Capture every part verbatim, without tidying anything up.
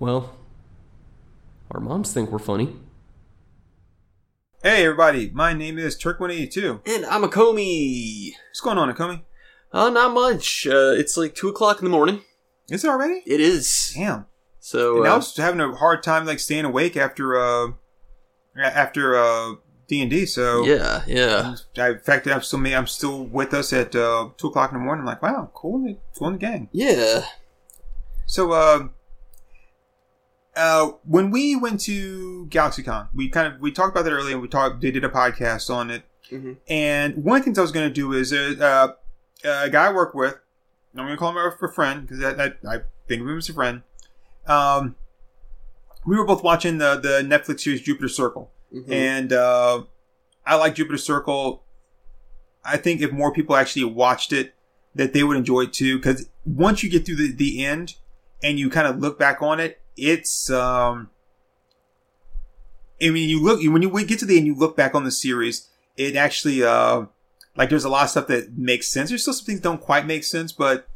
Well, our moms think we're funny. Hey everybody, my name is Turk one eighty-two. And I'm Akomi. What's going on, Akomi? Uh, not much. Uh, it's like two o'clock in the morning. Is it already? It is. Damn. So, and uh, I was having a hard time like staying awake after uh, after uh, D and D, so... Yeah, yeah. I, in fact, I'm still, I'm still with us at uh, two o'clock in the morning. I'm like, wow, cool, cool in the gang. Yeah. So, uh... Uh, when we went to GalaxyCon, we kind of, we talked about that earlier, and we talked, they did a podcast on it. Mm-hmm. And one of the things I was going to do is, uh, uh, a guy I work with, I'm going to call him a friend, because I, I, I think of him as a friend. Um, we were both watching the, the Netflix series Jupiter Circle. Mm-hmm. And, uh, I like Jupiter Circle. I think if more people actually watched it, that they would enjoy it too. Because once you get through the, the end, and you kind of look back on it, It's, um, I mean, you look, when you get to the end, you look back on the series, it actually, uh, like there's a lot of stuff that makes sense. There's still some things that don't quite make sense, but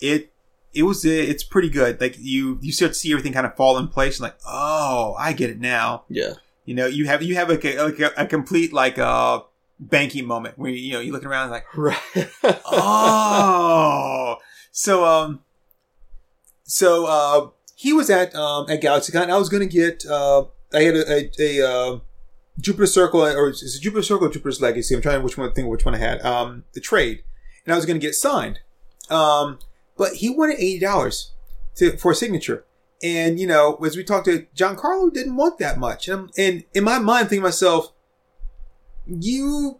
it, it was, it's pretty good. Like you, you start to see everything kind of fall in place and like, oh, I get it now. Yeah. You know, you have, you have like a, like a, a complete, like, uh, Banky moment where, you know, you're looking around and like, right. oh, so, um, so, uh, he was at um, at GalaxyCon, and I was going to get, uh, I had a, a, a uh, Jupiter Circle, or is it Jupiter Circle or Jupiter's Legacy? I'm trying to which one, think which one I had. Um, the trade. And I was going to get signed. Um, but he wanted eighty dollars to, for a signature. And, you know, as we talked to, Giancarlo didn't want that much. And, and in my mind, I'm thinking to myself, you,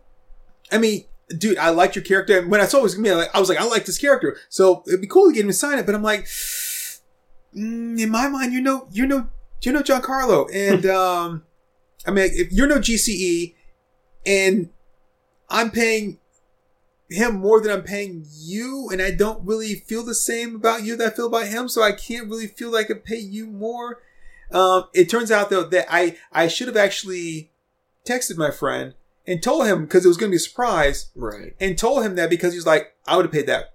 I mean, dude, I liked your character. And when I saw it was going to be, I was like, I like this character. So it'd be cool to get him to sign it. But I'm like... in my mind, you know, you know, you know Giancarlo, and um, I mean, if you're no G C E, and I'm paying him more than I'm paying you, and I don't really feel the same about you that I feel about him, so I can't really feel like I could pay you more. Um, it turns out though that I I should have actually texted my friend and told him because it was going to be a surprise, right? And told him that because he was like, I would have paid that.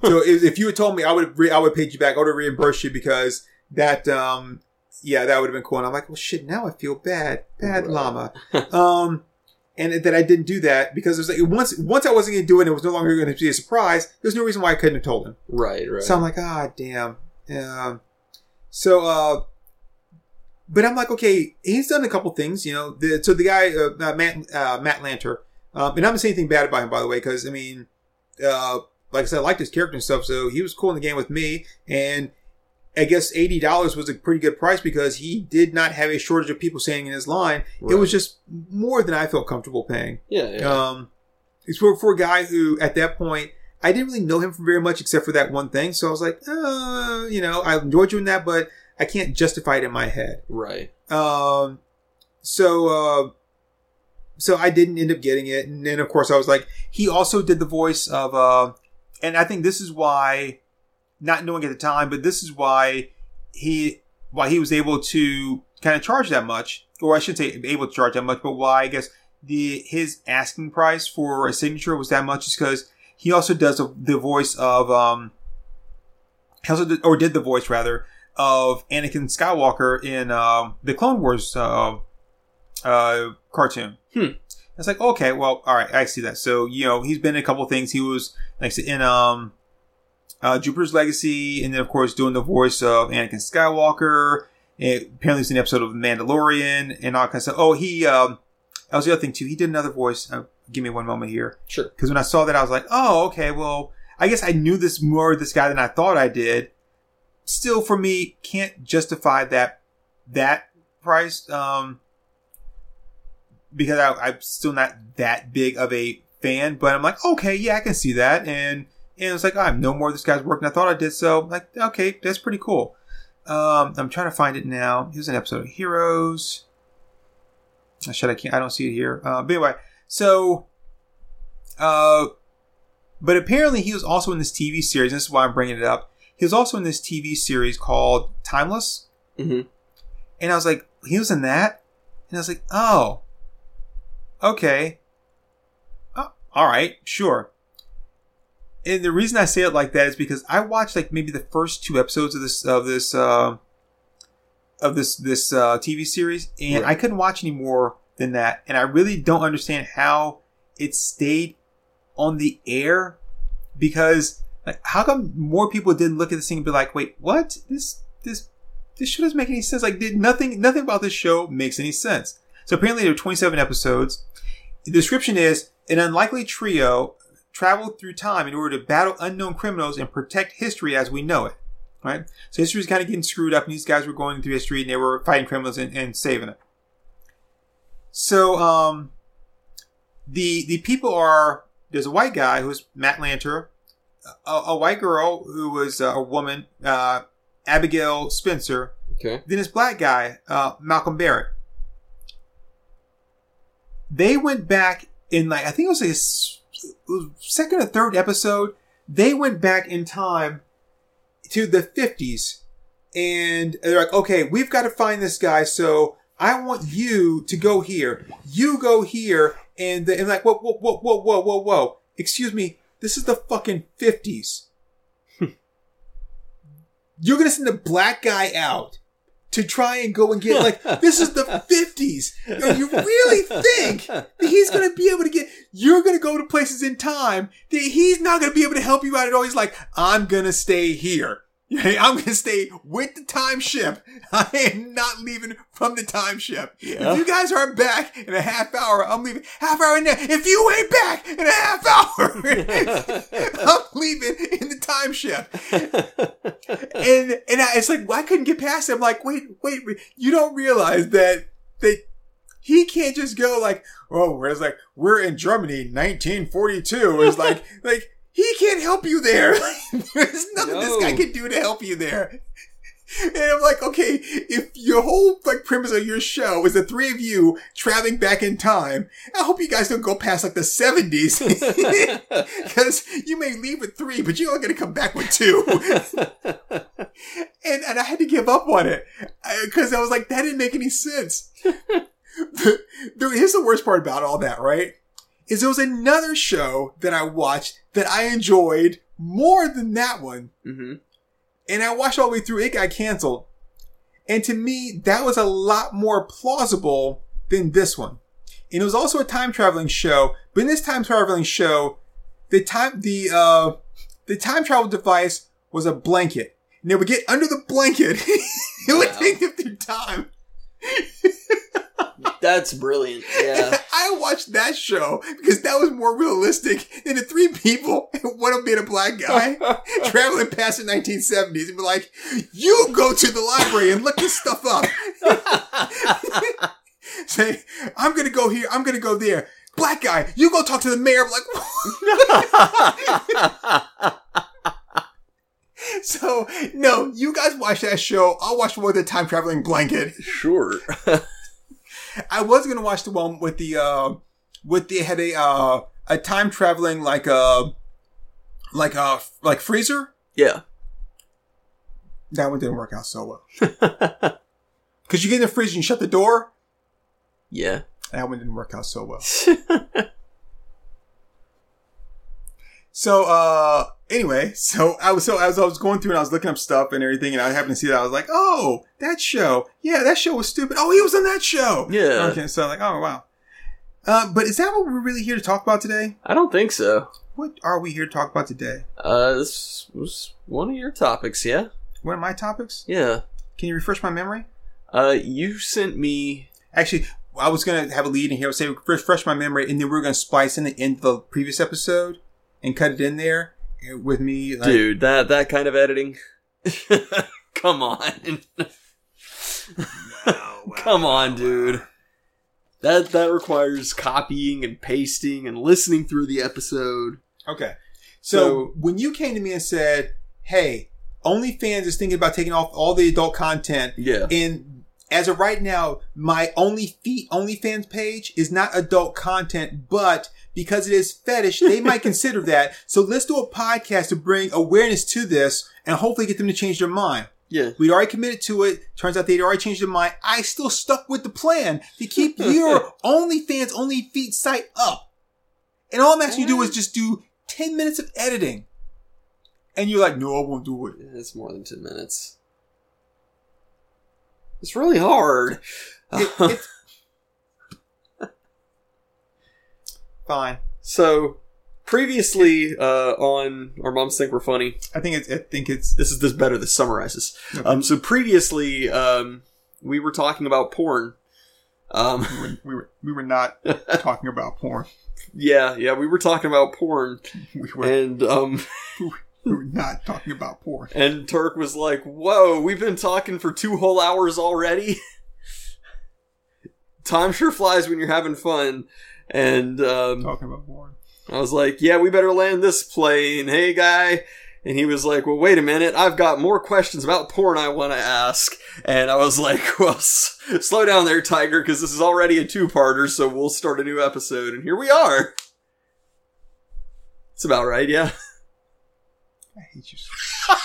So if you had told me, I would re- I would have paid you back. I would have reimbursed you because that, um, yeah, that would have been cool. And I'm like, well, shit, now I feel bad. Bad right. llama. um, and that I didn't do that because it was like, once once I wasn't going to do it and it was no longer going to be a surprise, there's no reason why I couldn't have told him. Right, right. So I'm like, ah, damn. Um, so, uh, but I'm like, okay, he's done a couple things, you know. The, so the guy, uh, Matt, uh, Matt Lanter, um, and I'm not saying anything bad about him, by the way, because, I mean, uh, like I said, I liked his character and stuff, so he was cool in the game with me. And I guess eighty dollars was a pretty good price because he did not have a shortage of people saying in his line. Right. It was just more than I felt comfortable paying. Yeah, yeah. Um, it's for, for a guy who, at that point, I didn't really know him from very much except for that one thing. So I was like, uh, you know, I enjoyed doing that, but I can't justify it in my head. Right. Um. So, uh, so I didn't end up getting it. And then, of course, I was like, he also did the voice of... Uh, And I think this is why, not knowing at the time, but this is why he why he was able to kind of charge that much, or I shouldn't say able to charge that much, but why I guess the his asking price for a signature was that much is because he also does a, the voice of, um, he also did, or did the voice rather of Anakin Skywalker in uh, the Clone Wars uh, uh, cartoon. Hmm. It's like, okay, well, all right, I see that. So, you know, he's been in a couple of things. He was, like I said, in um, uh, Jupiter's Legacy, and then, of course, doing the voice of Anakin Skywalker. It, apparently, he's in an episode of The Mandalorian and all kinds of stuff. Oh, he, um, that was the other thing, too. He did another voice. Uh, give me one moment here. Sure. Because when I saw that, I was like, oh, okay, well, I guess I knew this more of this guy than I thought I did. Still, for me, can't justify that, that price. Um, Because I, I'm still not that big of a fan, but I'm like, okay, yeah, I can see that. And, and it's like, oh, I have no more of this guy's work than I thought I did. So, I'm like, okay, that's pretty cool. Um, I'm trying to find it now. Here's an episode of Heroes. I should, I can't, I don't see it here. Uh, but anyway, so, uh, but apparently he was also in this T V series. And this is why I'm bringing it up. He was also in this T V series called Timeless. Mm-hmm. And I was like, he was in that? And I was like, oh. Okay. Oh, all right. Sure. And the reason I say it like that is because I watched like maybe the first two episodes of this, of this, uh, of this this uh, T V series, and right. I couldn't watch any more than that. And I really don't understand how it stayed on the air, because like, how come more people didn't look at this thing and be like, "Wait, what? This this this show doesn't make any sense. Like, did nothing nothing about this show makes any sense." So apparently, there are twenty-seven episodes. The description is: an unlikely trio traveled through time in order to battle unknown criminals and protect history as we know it. Right? So history was kind of getting screwed up, and these guys were going through history, and they were fighting criminals and, and saving it. So um, the the people are, there's a white guy who's Matt Lanter, a, a white girl who was a woman, uh, Abigail Spencer. Okay. Then this black guy, uh, Malcolm Barrett. They went back in, like, I think it was like a second or third episode. They went back in time to the fifties, and they're like, okay, we've got to find this guy, so I want you to go here. You go here, and, the, and like, whoa, whoa, whoa, whoa, whoa, whoa, whoa. Excuse me, this is the fucking fifties. You're going to send a black guy out to try and go and get, like, this is the fifties. You really think that he's going to be able to get, you're going to go to places in time that he's not going to be able to help you out at all. He's like, I'm going to stay here. I'm going to stay with the time ship. I am not leaving from the time ship. Yeah. If you guys aren't back in a half hour, I'm leaving. Half hour in there. If you ain't back in a half hour, I'm leaving in the time ship. And and I, it's like, well, I couldn't get past it. I'm like, wait, wait, wait. You don't realize that that he can't just go like, oh, it's like, we're in Germany, nineteen forty-two. It's like, like. He can't help you there. There's nothing no. this guy can do to help you there. And I'm like, okay, if your whole like premise of your show is the three of you traveling back in time, I hope you guys don't go past like the seventies. Because you may leave with three, but you're going to come back with two. and and I had to give up on it. Because I, I was like, that didn't make any sense. the, the, here's the worst part about all that, right? Is there was another show that I watched that I enjoyed more than that one. Mm-hmm. And I watched all the way through. It got canceled. And to me, that was a lot more plausible than this one. And it was also a time-traveling show. But in this time-traveling show, the time the uh, the time travel device was a blanket. And they would get under the blanket. It wow. would take them through time. That's brilliant. Yeah. I watched that show because that was more realistic than the three people and one of them being a black guy traveling past the nineteen seventies and be like, you go to the library and look this stuff up. Say, I'm going to go here. I'm going to go there. Black guy, you go talk to the mayor. I'm like, so, no, you guys watch that show. I'll watch more of the time traveling blanket. Sure. I was gonna watch the one with the uh, with the had a uh, a time traveling like a like a like freezer. Yeah, that one didn't work out so well. Cause you get in the freezer and you shut the door. Yeah, that one didn't work out so well. so uh, anyway, so I was so as I was going through and I was looking up stuff and everything, and I happened to see that I was like, oh. That show. Yeah, that show was stupid. Oh, he was on that show. Yeah. Okay, so like, oh, wow. Uh, but is that what we're really here to talk about today? I don't think so. What are we here to talk about today? Uh, this was one of your topics, yeah? One of my topics? Yeah. Can you refresh my memory? Uh, you sent me... Actually, I was going to have a lead in here. I would say refresh my memory, and then we were going to splice in the end of the previous episode and cut it in there with me. Like... Dude, that, that kind of editing? Come on. Wow, wow, come on, wow, dude. Wow. That that requires copying and pasting and listening through the episode. Okay. So, so when you came to me and said, hey, OnlyFans is thinking about taking off all the adult content. Yeah. And as of right now, my OnlyFeet OnlyFans page is not adult content, but because it is fetish, they might consider that. So let's do a podcast to bring awareness to this and hopefully get them to change their mind. Yeah. We'd already committed to it. Turns out they'd already changed their mind. I still stuck with the plan to keep your OnlyFans, OnlyFeet site up. And all I'm asking you to do is just do ten minutes of editing. And you're like, no, I won't do it. It's more than ten minutes. It's really hard. It, it's... Fine. So, previously uh, on Our Moms Think We're Funny, I think it's. I think it's. This is this better. This summarizes. Okay. Um, so previously, um, we were talking about porn. Um, we were we were, we were not talking about porn. Yeah, yeah, we were talking about porn. We were, and um, we were not talking about porn. And Turk was like, "Whoa, we've been talking for two whole hours already." Time sure flies when you're having fun. And um, talking about porn. I was like, yeah, we better land this plane. Hey, guy. And he was like, well, wait a minute. I've got more questions about porn I want to ask. And I was like, well, s- slow down there, Tiger, because this is already a two-parter, so we'll start a new episode. And here we are. It's about right, yeah? I hate you so much.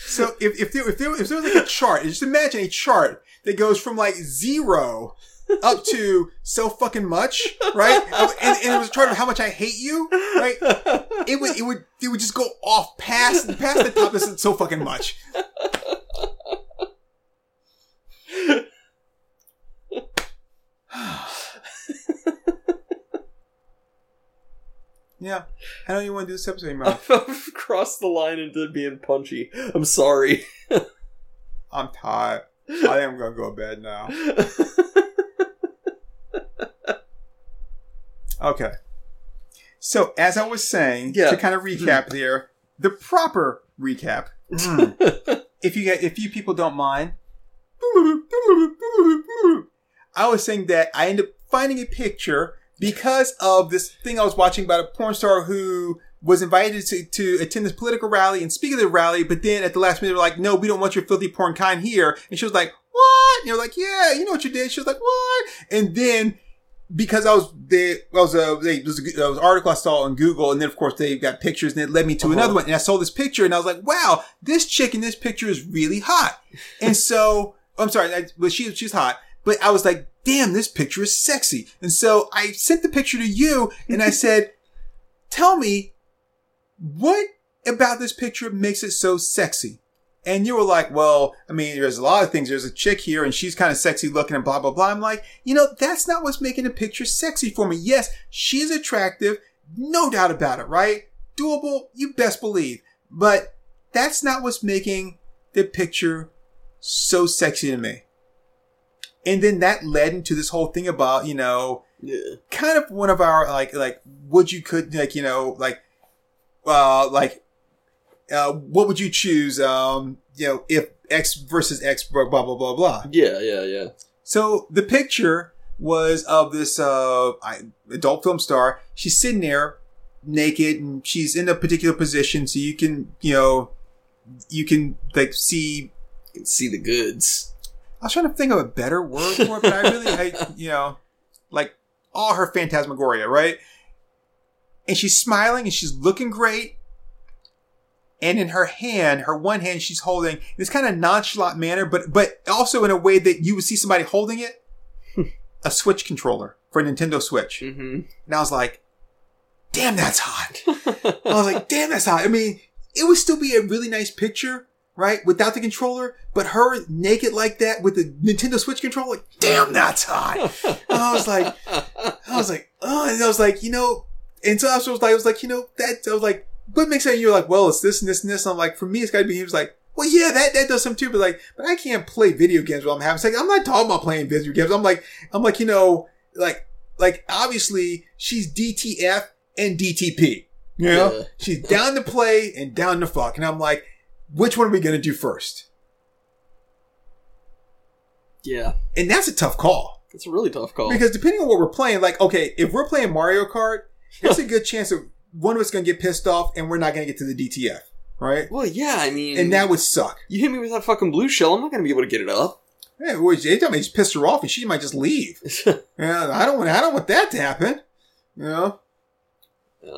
So if if there, if there if there was like a chart, just imagine a chart that goes from like zero up to so fucking much, right? And, and it was a chart of how much I hate you, right? It would it would it would just go off past past the top of so fucking much. Yeah, I don't even want to do this episode anymore. I've crossed the line into being punchy. I'm sorry. I'm tired. I am going to go to bed now. Okay. So, as I was saying, yeah. to kind of recap there, the proper recap, if you get, if you people don't mind, I was saying that I ended up finding a picture because of this thing I was watching about a porn star who was invited to, to attend this political rally and speak at the rally, but then at the last minute they were like, no, we don't want your filthy porn kind here. And she was like, what? And they were like, yeah, you know what you did. She was like, what? And then because I was there, I was a, there was, a, there was an article I saw on Google, and then of course they got pictures, and it led me to uh-huh. another one. And I saw this picture, and I was like, wow, this chick in this picture is really hot. And so, I'm sorry, I, but she she's hot. But I was like, damn, this picture is sexy. And so I sent the picture to you, and I said, tell me, what about this picture makes it so sexy? And you were like, well, I mean, there's a lot of things. There's a chick here, and she's kind of sexy looking and blah, blah, blah. I'm like, you know, that's not what's making the picture sexy for me. Yes, she's attractive. No doubt about it, right? Doable, you best believe. But that's not what's making the picture so sexy to me. And then that led into this whole thing about, you know, yeah. kind of one of our, like, like, would you could, like, you know, like, uh, like, uh, what would you choose, um, you know, if X versus X, blah, blah, blah, blah. Yeah, yeah, yeah. So the picture was of this uh adult film star. She's sitting there naked, and she's in a particular position, so you can, you know, you can, like, see. You can see the goods. I was trying to think of a better word for it, but I really, I, you know, like all her phantasmagoria, right? And she's smiling and she's looking great. And in her hand, her one hand, she's holding this kind of nonchalant manner, but but also in a way that you would see somebody holding it, a Switch controller for a Nintendo Switch. Mm-hmm. And I was like, damn, that's hot. I was like, damn, that's hot. I mean, it would still be a really nice picture, right? Without the controller, but her naked like that with the Nintendo Switch controller, like, damn, that's hot. And I was like, I was like, oh, and I was like, you know, and so I was like, I was like, you know, that, I was like, what makes sense? You're like, well, it's this and this and this. And I'm like, for me, it's gotta be, he was like, well, yeah, that, that does something too, but like, but I can't play video games while I'm having sex. I'm not talking about playing video games. I'm like, I'm like, you know, like, like, obviously she's D T F and D T P, you know, yeah. She's down to play and down to fuck. And I'm like, which one are we going to do first? Yeah. And that's a tough call. That's a really tough call. Because depending on what we're playing, like, okay, if we're playing Mario Kart, there's a good chance that one of us is going to get pissed off and we're not going to get to the D T F, right? Well, yeah, I mean... And that would suck. You hit me with that fucking blue shell, I'm not going to be able to get it up. Yeah, well, anytime I just pissed her off and she might just leave. Yeah, I don't want, I don't want that to happen. You know?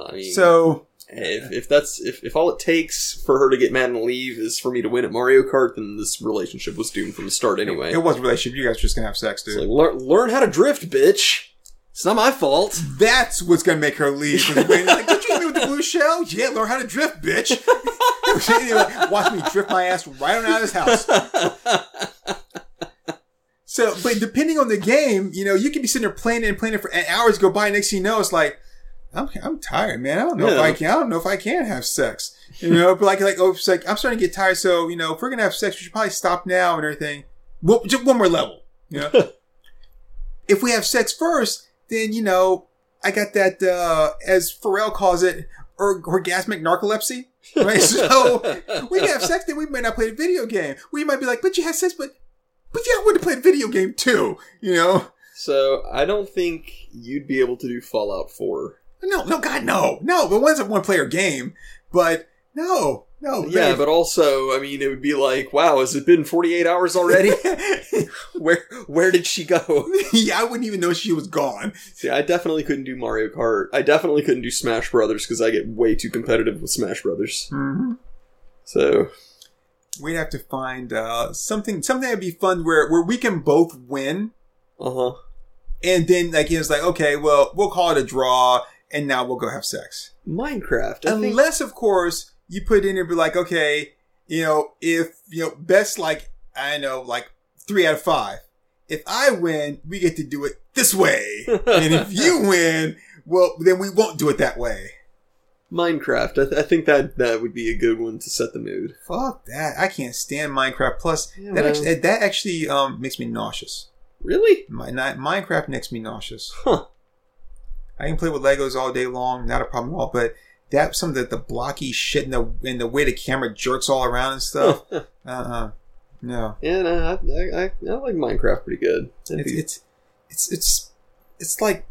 I mean... So... If, if that's if, if all it takes for her to get mad and leave is for me to win at Mario Kart, then this relationship was doomed from the start anyway. It was a relationship. You guys were just going to have sex, dude. It's like, learn, learn how to drift, bitch. It's not my fault. That's what's going to make her leave. Like, don't you hit me with the blue shell? Yeah, learn how to drift, bitch. shit. Like, watch me drift my ass right on out of this house. So, but depending on the game, you know, you can be sitting there playing it and playing it for hours go by. Next thing you know, it's like, I'm I'm tired, man. I don't know yeah. if I can. I don't know if I can have sex. You know, but like like oh, it's like I'm starting to get tired. So you know, if we're gonna have sex, we should probably stop now and everything. Well, just one more level. You know, if we have sex first, then you know, I got that uh, as Pharrell calls it, or orgasmic narcolepsy. Right? So we can have sex, then we might not play a video game. We might be like, but you had sex, but. But yeah, I want to play a video game too, you know? So, I don't think you'd be able to do Fallout four. No, no, God, no. No, but one's a one-player game. But, no, no. Yeah, but also, I mean, it would be like, wow, has it been forty-eight hours already? where where did she go? Yeah, I wouldn't even know she was gone. See, I definitely couldn't do Mario Kart. I definitely couldn't do Smash Brothers, because I get way too competitive with Smash Brothers. Mm-hmm. So... We'd have to find uh, something something that'd be fun where, where we can both win. Uh-huh. And then like you know, it's like, okay, well, we'll call it a draw and now we'll go have sex. Minecraft. I Unless think... of course you put in there and be like, okay, you know, if you know best like I know, like three out of five. If I win, we get to do it this way. And if you win, well then we won't do it that way. Minecraft. I, th- I think that that would be a good one to set the mood. Fuck that. I can't stand Minecraft. Plus, yeah, that, actually, that actually um makes me nauseous. Really? My, not, Minecraft makes me nauseous. Huh. I can play with Legos all day long. Not a problem at all. But that, some of the, the blocky shit and the, and the way the camera jerks all around and stuff. uh-uh. No. Yeah, no, I, I, I like Minecraft pretty good. It's, be... it's, it's, it's, it's like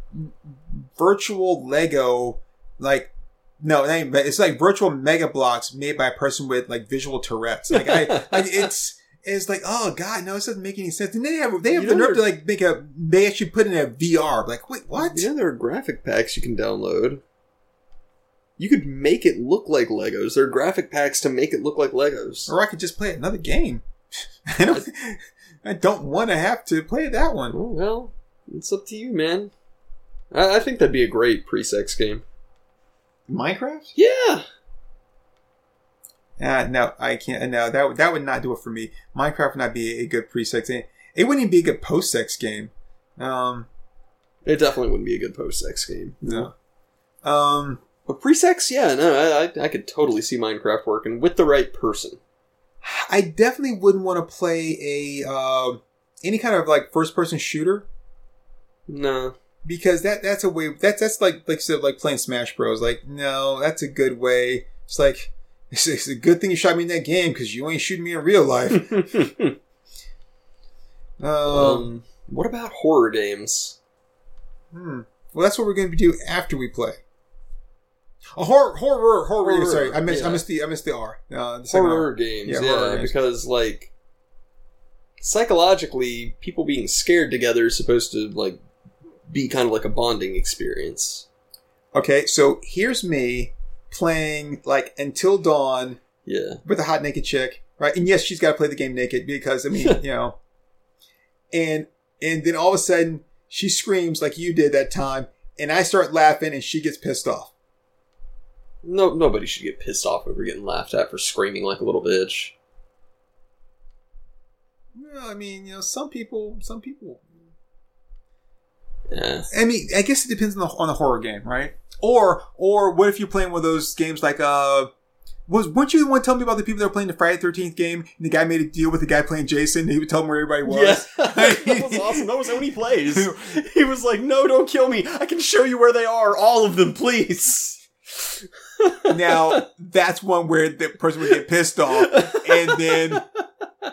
virtual Lego, like, No, it ain't, it's like virtual mega blocks made by a person with like visual Tourette's. Like I, like it's it's like oh god, no, this doesn't make any sense. And they have they have you the nerve to like make a they actually put in a V R. Like wait, what? Yeah, there are graphic packs you can download. You could make it look like Legos. There are graphic packs to make it look like Legos. Or I could just play another game. I don't, I don't want to have to play that one. Oh, well, it's up to you, man. I, I think that'd be a great pre-sex game. Minecraft? Yeah. Uh, no, I can't. No, that, that would not do it for me. Minecraft would not be a good pre-sex game. It wouldn't even be a good post-sex game. Um, it definitely wouldn't be a good post-sex game. No. Um, but pre-sex, yeah, no, I, I could totally see Minecraft working with the right person. I definitely wouldn't want to play a uh, any kind of like first-person shooter. No. Because that that's a way that's that's like like so like playing Smash Bros. Like no, that's a good way. It's like it's, it's a good thing you shot me in that game because you ain't shooting me in real life. um, um, what about horror games? Hmm. Well, that's what we're going to do after we play. A horror horror horror. horror game, sorry, I missed yeah. I missed the I missed the R. Uh, the horror, horror games, yeah, yeah horror games. Because like psychologically, people being scared together is supposed to like. Be kind of like a bonding experience. Okay, so here's me playing like Until Dawn yeah. with a hot naked chick, right? And yes, she's got to play the game naked because, I mean, you know. And and then all of a sudden, she screams like you did that time, and I start laughing and she gets pissed off. No, nobody should get pissed off over getting laughed at for screaming like a little bitch. Well, I mean, you know, some people, some people... Yeah. I mean, I guess it depends on the on the horror game, right? Or or what if you're playing one of those games like uh, was weren't you the one telling me about the people that were playing the Friday the thirteenth game and the guy made a deal with the guy playing Jason and he would tell him where everybody was? Yeah. That was awesome. That was how he plays. He was like, "No, don't kill me. I can show you where they are, all of them, please." Now that's one where the person would get pissed off, and then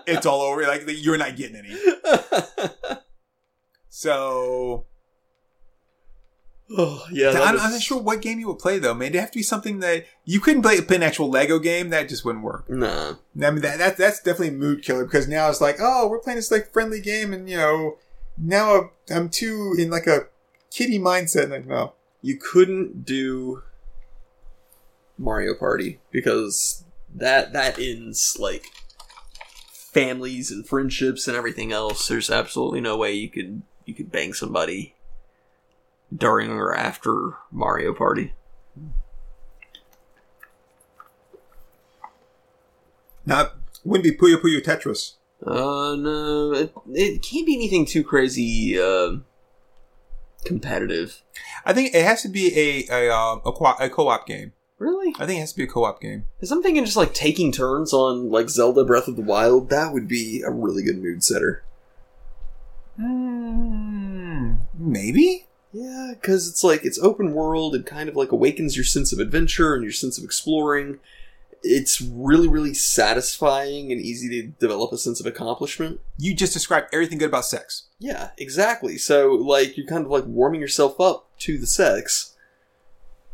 it's all over. Like you're not getting any. So. Oh, yeah, I'm, was... I'm not sure what game you would play though. Man, it'd have to be something that you couldn't play, play an actual Lego game. That just wouldn't work. Nah, I mean that, that that's definitely a mood killer because now it's like, oh, we're playing this like friendly game, and you know, now I'm too in like a kiddie mindset. Like, no, you couldn't do Mario Party because that that ends like families and friendships and everything else. There's absolutely no way you could you could bang somebody. During or after Mario Party. Not Windy Puyo Puyo Tetris. Uh, no, it, it can't be anything too crazy uh, competitive. I think it has to be a a, um, a, co- a co-op game. Really? I think it has to be a co-op game. Because I'm thinking just like taking turns on like Zelda Breath of the Wild. That would be a really good mood setter. Mm, maybe? Yeah, because it's like it's open world and kind of like awakens your sense of adventure and your sense of exploring. It's really, really satisfying and easy to develop a sense of accomplishment. You just described everything good about sex. Yeah, exactly. So, like, you're kind of, like, warming yourself up to the sex.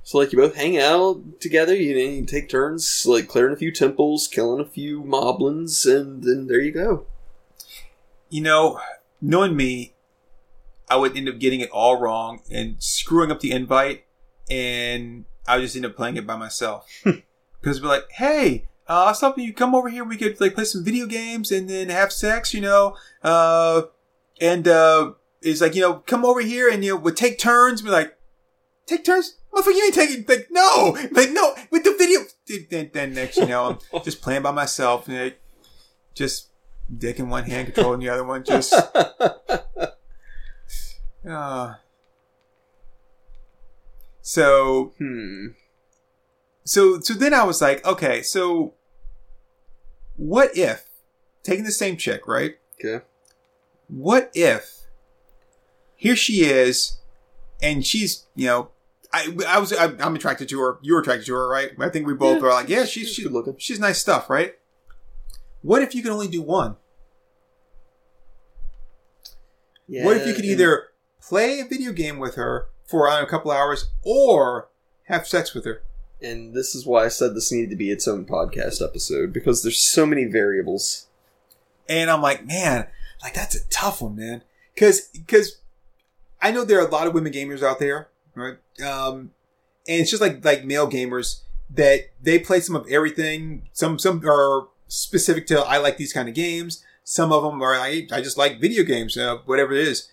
So, like, you both hang out together, you, know, you take turns, like, clearing a few temples, killing a few moblins, and then there you go. You know, knowing me, I would end up getting it all wrong and screwing up the invite, and I would just end up playing it by myself. Because we're like, hey, uh, I was hoping you come over here. We could like play some video games and then have sex, you know. Uh, and uh, it's like, you know, come over here and you know, we'll take turns. We're like, take turns? Motherfucker, you ain't taking. Like, no, like, no, with the video. Then, then next, you know, I'm just playing by myself and like, just dick in one hand, controlling the other one. Just. Uh. So. Hmm. So so then I was like, okay, so what if, taking the same chick, right? Okay. What if here she is, and she's, you know, I I was I, I'm attracted to her. You're attracted to her, right? I think we both yeah, are like, yeah, she's she's good looking. She's nice stuff, right? What if you could only do one? Yeah. What if you could either play a video game with her for a couple hours or have sex with her? And this is why I said this needed to be its own podcast episode, because there's so many variables. And I'm like, man, like that's a tough one, man. Because because I know there are a lot of women gamers out there, right? Um, and it's just like like male gamers that they play some of everything. Some some are specific to I like these kind of games. Some of them are like I just like video games, uh, whatever it is.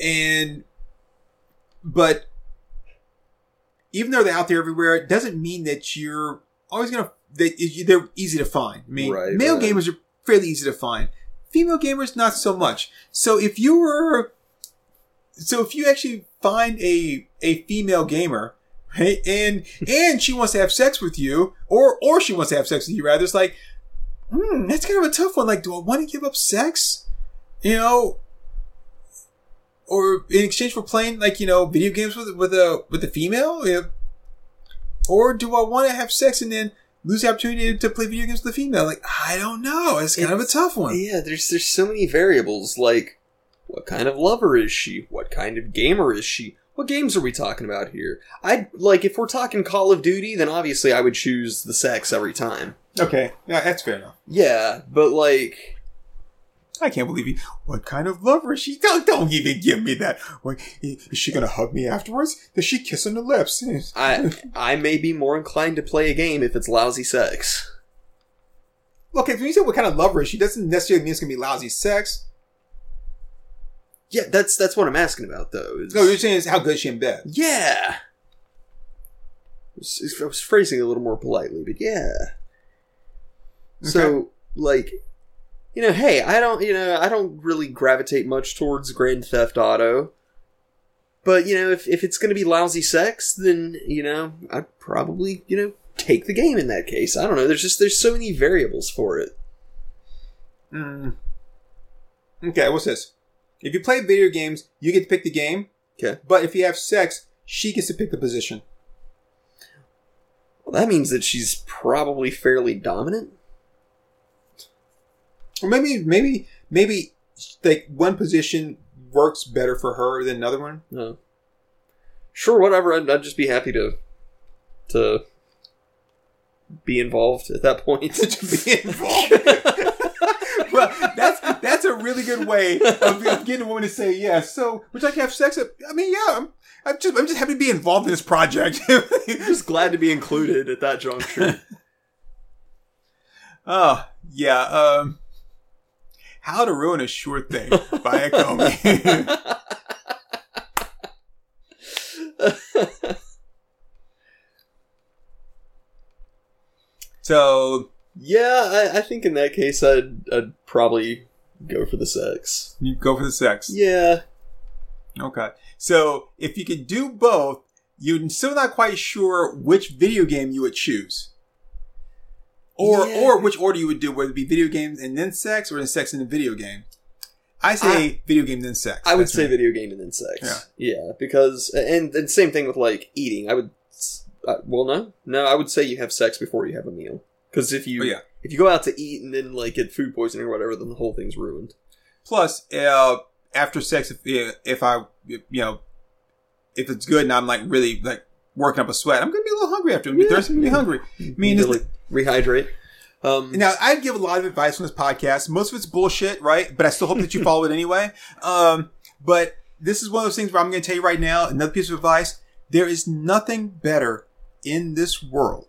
And but. Even though they're out there everywhere, it doesn't mean that you're always going to... That they're easy to find. I mean, right, male right. gamers are fairly easy to find. Female gamers, not so much. So if you were... So if you actually find a a female gamer, right, and and she wants to have sex with you, or or she wants to have sex with you, rather, it's like, hmm, that's kind of a tough one. Like, do I want to give up sex? You know... Or in exchange for playing, like, you know, video games with with a with a female? If, or do I want to have sex and then lose the opportunity to play video games with a female? Like, I don't know. It's kind it's, of a tough one. Yeah, there's there's so many variables. Like, what kind of lover is she? What kind of gamer is she? What games are we talking about here? I'd like, if we're talking Call of Duty, then obviously I would choose the sex every time. Okay. Yeah, that's fair enough. Yeah, but like... I can't believe you. What kind of lover is she? Don't, don't even give me that. What, is she going to hug me afterwards? Does she kiss on the lips? I I may be more inclined to play a game if it's lousy sex. Okay, when you say what kind of lover is she, doesn't necessarily mean it's going to be lousy sex. Yeah, that's that's what I'm asking about, though. It's, no, what you're saying is how good is she in bed. Yeah. I was phrasing it a little more politely, but yeah. Okay. So, like... You know, hey, I don't, you know, I don't really gravitate much towards Grand Theft Auto. But, you know, if, if it's going to be lousy sex, then, you know, I'd probably, you know, take the game in that case. I don't know. There's just, there's so many variables for it. Mm. Okay, what's this? If you play video games, you get to pick the game. Okay. But if you have sex, she gets to pick the position. Well, that means that she's probably fairly dominant. Or maybe, maybe, maybe, like, one position works better for her than another one. No. Sure, whatever. I'd, I'd just be happy to, to be involved at that point. To be involved. Well, that's that's a really good way of, of getting a woman to say yes. So, would you like to have sex? I mean, yeah. I'm, I'm just I'm just happy to be involved in this project. I'm just glad to be included at that juncture. Oh yeah. Um. How to Ruin a Sure Thing by Akomi. So, Yeah, I, I think in that case, I'd, I'd probably go for the sex. You go for the sex? Yeah. Okay. So, if you could do both, you're still not quite sure which video game you would choose. Or yeah. or which order you would do, whether it be video games and then sex, or then sex and then video game. I say I, video game then sex. I That's would say me. video game and then sex. Yeah. Yeah, because... And, and same thing with, like, eating. I would... Uh, well, no. No, I would say you have sex before you have a meal. Because if you oh, yeah. if you go out to eat and then, like, get food poisoning or whatever, then the whole thing's ruined. Plus, uh, after sex, if, if I, you know, if it's good and I'm, like, really, like, working up a sweat, I'm going to be a little hungry after. I'm going to be thirsty, I'm going to be hungry. I mean, it's... Like, rehydrate. Um, now, I give a lot of advice on this podcast. Most of it's bullshit, right? But I still hope that you follow it anyway. Um, but this is one of those things where I'm going to tell you right now, another piece of advice. There is nothing better in this world.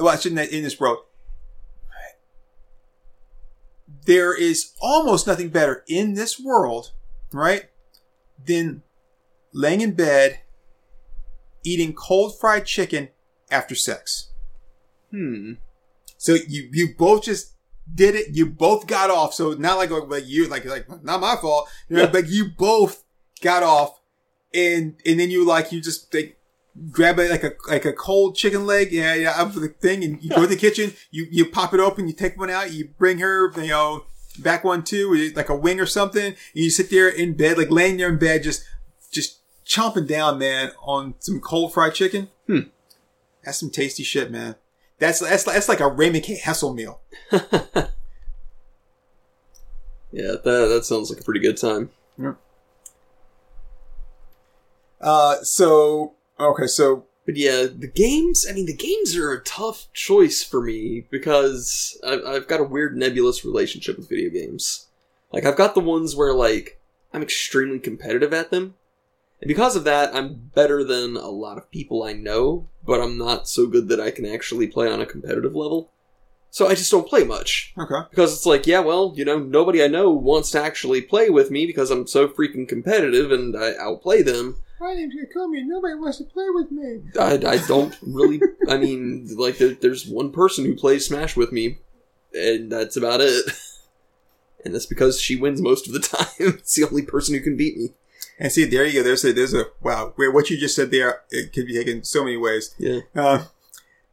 Well, I shouldn't in this world. There is almost nothing better in this world, right? Than laying in bed, eating cold fried chicken after sex. Hmm. So you you both just did it. You both got off. So not like like you like like not my fault. You know, but you both got off, and and then you like you just like grab a, like a like a cold chicken leg. Yeah, yeah, up for the thing, and you go to the kitchen. You you pop it open. You take one out. You bring her, you know, back one too, like a wing or something. And you sit there in bed, like laying there in bed, just just chomping down, man, on some cold fried chicken. Hmm. That's some tasty shit, man. That's that's that's like a Raymond K. Hessel meal. Yeah, that that sounds like a pretty good time. Yeah. Uh, so okay, so but yeah, the games. I mean, the games are a tough choice for me because I've, I've got a weird nebulous relationship with video games. Like I've got the ones where like I'm extremely competitive at them. And because of that, I'm better than a lot of people I know, but I'm not so good that I can actually play on a competitive level. So I just don't play much. Okay. Because it's like, yeah, well, you know, nobody I know wants to actually play with me because I'm so freaking competitive and I outplay them. My name's Akomi and nobody wants to play with me. I, I don't really... I mean, like, there, there's one person who plays Smash with me, and that's about it. And that's because she wins most of the time. It's the only person who can beat me. And see, there you go. There's a, there's a, wow, where what you just said there, it could be taken so many ways. Yeah. Uh,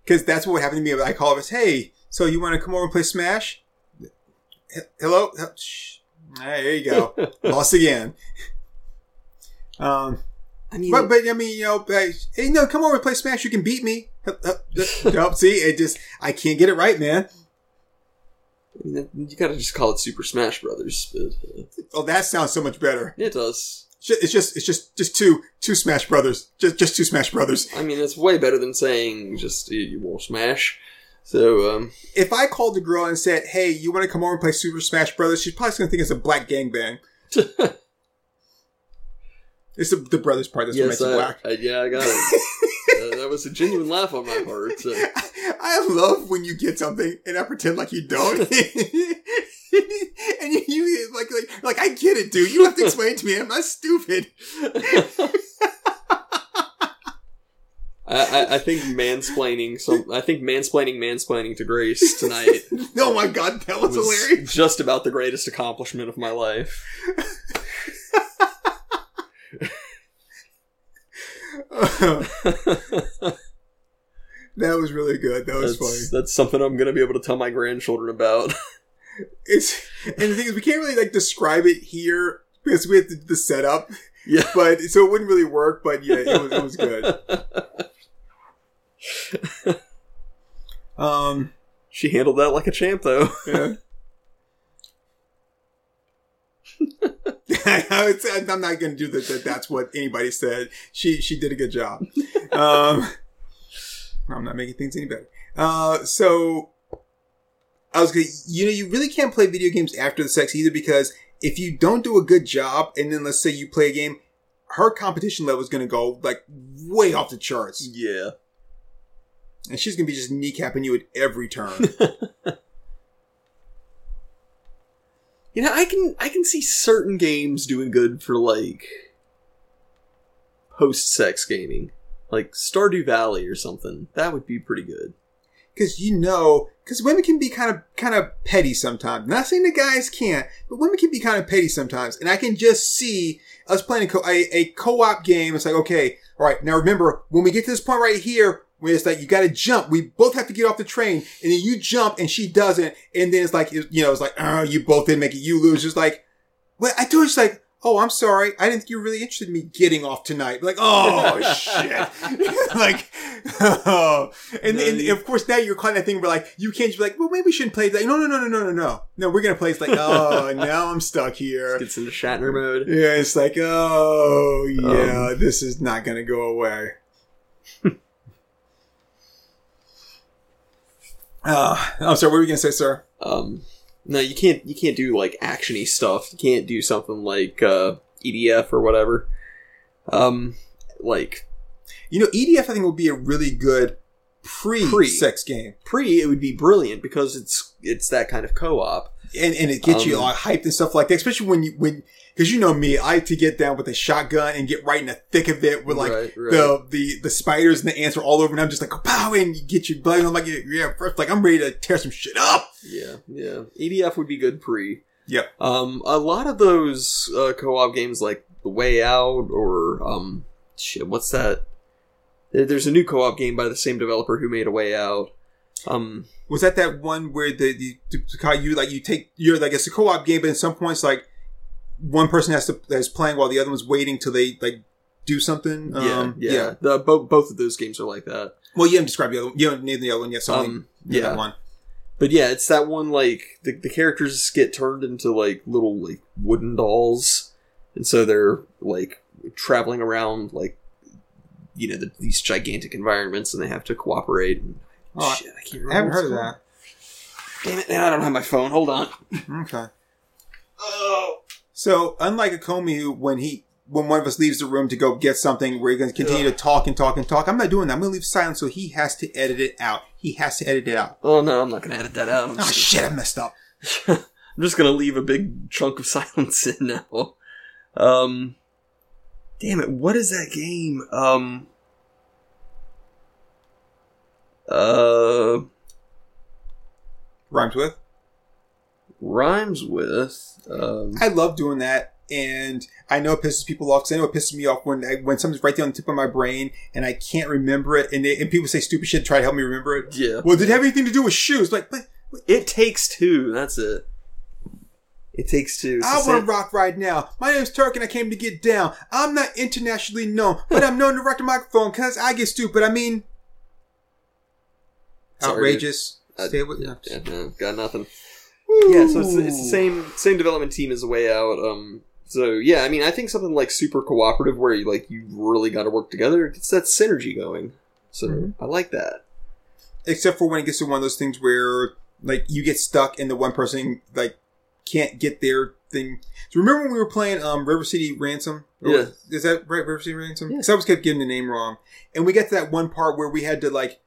cause that's what happened to me. I call us, hey, so you want to come over and play Smash? H- hello? Oh, shh. All right, there you go. Lost again. Um, I mean, but, but I mean, you know, I, hey, no, come over and play Smash. You can beat me. Nope. See, it just, I can't get it right, man. You gotta just call it Super Smash Brothers. But, uh, oh, that sounds so much better. It does. It's just, it's just, just two, two Smash Brothers. Just, just two Smash Brothers. I mean, it's way better than saying just you won't smash. So, um, if I called the girl and said, "Hey, you want to come over and play Super Smash Brothers?" She's probably going to think it's a black gangbang. It's the, the brothers part that's yes, what makes I, it black. I, yeah, I got it. uh, that was a genuine laugh on my part. So. I, I love when you get something and I pretend like you don't. And you, you like, like, like, I get it, dude. You don't have to explain it to me. I'm not stupid. I, I, I think mansplaining, some, I think mansplaining, mansplaining to Grace tonight. Oh my God, that was, was hilarious. Just about the greatest accomplishment of my life. uh, that was really good. That was that's, funny. That's something I'm going to be able to tell my grandchildren about. It's and the thing is we can't really like describe it here because we have the, the setup. Yeah, but so it wouldn't really work. But yeah, it was it was good. um, she handled that like a champ, though. Yeah. I would say, I'm not going to do that, that. That's what anybody said. She she did a good job. Um, I'm not making things any better. Uh, so. I was gonna, you know, you really can't play video games after the sex either because if you don't do a good job and then let's say you play a game, her competition level is going to go like way off the charts. Yeah. And she's going to be just kneecapping you at every turn. You know, I can, I can see certain games doing good for like post-sex gaming, like Stardew Valley or something. That would be pretty good. because you know, because women can be kind of kind of petty sometimes. Not saying the guys can't, but women can be kind of petty sometimes. And I can just see us playing a, co- a, a co-op game. It's like, okay, all right. Now remember, when we get to this point right here, where it's like you got to jump, we both have to get off the train, and then you jump and she doesn't, and then it's like, you know, it's like, oh, you both didn't make it, you lose. It's like, well, I told you, it's like, oh, I'm sorry, I didn't think you were really interested in me getting off tonight. Like, oh, shit. Like, oh. And, no, and, and of course, now you're kind of thing where, like, you can't just be like, well, maybe we shouldn't play that. No, no, no, no, no, no, no. No, we're going to play. It's like, oh, now I'm stuck here. It gets into Shatner mode. Yeah, it's like, oh, yeah, um, this is not going to go away. uh, I'm sorry, what were you going to say, sir? Um... No, you can't. You can't do like actiony stuff. You can't do something like uh, E D F or whatever. Um, like, you know, E D F I think would be a really good pre, pre sex game. Pre, it would be brilliant because it's it's that kind of co-op, and and it gets um, you all hyped and stuff like that. Especially when you when because you know me, I like to get down with a shotgun and get right in the thick of it with like right, right. the the the spiders and the ants are all over, and I'm just like pow, and you get your blood. And I'm like, yeah, first, like I'm ready to tear some shit up. Yeah, yeah. E D F would be good pre. Yep. Um, a lot of those uh, co-op games like The Way Out or, um, shit, what's that? There's a new co-op game by the same developer who made A Way Out. Um, Was that that one where the, the, the you, like, you take, you're like, it's a co-op game, but at some points, like, one person has to, is playing while the other one's waiting till they, like, do something? Um, yeah, yeah. yeah. The, both, both of those games are like that. Well, you haven't described the other one. You haven't named the other one yet, so um, only yeah. that one. But yeah, it's that one, like, the, the characters get turned into, like, little, like, wooden dolls. And so they're, like, traveling around, like, you know, the, these gigantic environments, and they have to cooperate. And, oh, shit, I can't remember. I haven't heard of that. Damn it, now I don't have my phone. Hold on. Okay. Oh. So, unlike Akomi, who, when he... when one of us leaves the room to go get something, we're going to continue Ugh. to talk and talk and talk. I'm not doing that. I'm going to leave silent, so he has to edit it out. He has to edit it out. Oh, no, I'm not going to edit that out. I'm oh, shit, gonna... I messed up. I'm just going to leave a big chunk of silence in now. Um, damn it, what is that game? Um, uh, Rhymes with? Rhymes with? Um, I love doing that. And I know it pisses people off because I know it pisses me off when I, when something's right there on the tip of my brain and I can't remember it. And they, and people say stupid shit to try to help me remember it. Yeah. Well, did it have anything to do with shoes? Like, but, but, It Takes Two. That's it. It Takes Two. It's I want to rock right now. My name's Turk and I came to get down. I'm not internationally known, but I'm known to rock the microphone because I get stupid. I mean, Sorry, outrageous. I, Stay with yeah, yeah, yeah, Got nothing. Ooh. Yeah, so it's, it's the same same development team as The Way Out. Um. So, yeah, I mean, I think something like super cooperative where, you, like, you really got to work together, it gets that synergy going. So, mm-hmm. I like that. Except for when it gets to one of those things where, like, you get stuck and the one person, like, can't get their thing. So, remember when we were playing um, River City Ransom? Or, yeah. Is that right, River City Ransom? Because yeah. I always kept getting the name wrong. And we got to that one part where we had to, like,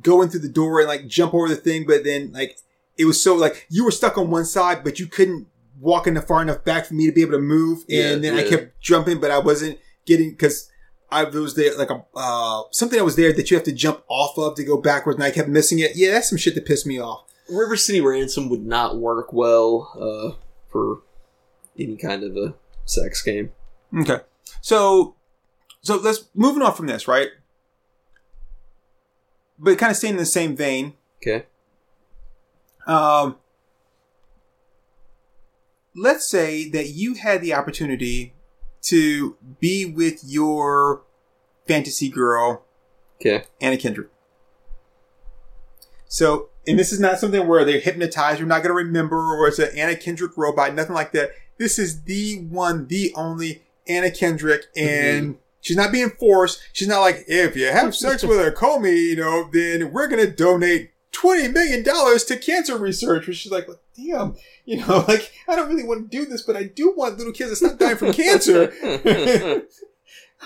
go in through the door and, like, jump over the thing, but then, like, it was so, like, you were stuck on one side, but you couldn't walking far enough back for me to be able to move, and yeah, then yeah. I kept jumping, but I wasn't getting because I was there like a uh, something that was there that you have to jump off of to go backwards, and I kept missing it. Yeah, that's some shit that pissed me off. River City Ransom would not work well uh, for any kind of a sex game. Okay, so so let's moving on from this, right? But kind of staying in the same vein. Okay. Um. Let's say that you had the opportunity to be with your fantasy girl, okay, Anna Kendrick. So, and this is not something where they're hypnotized, you're not going to remember, or it's an Anna Kendrick robot, nothing like that. This is the one, the only Anna Kendrick, and mm-hmm. she's not being forced. She's not like, if you have sex with Akomi, you know, then we're going to donate twenty million dollars to cancer research, which is like, damn, you know, like, I don't really want to do this, but I do want little kids that's not dying from cancer.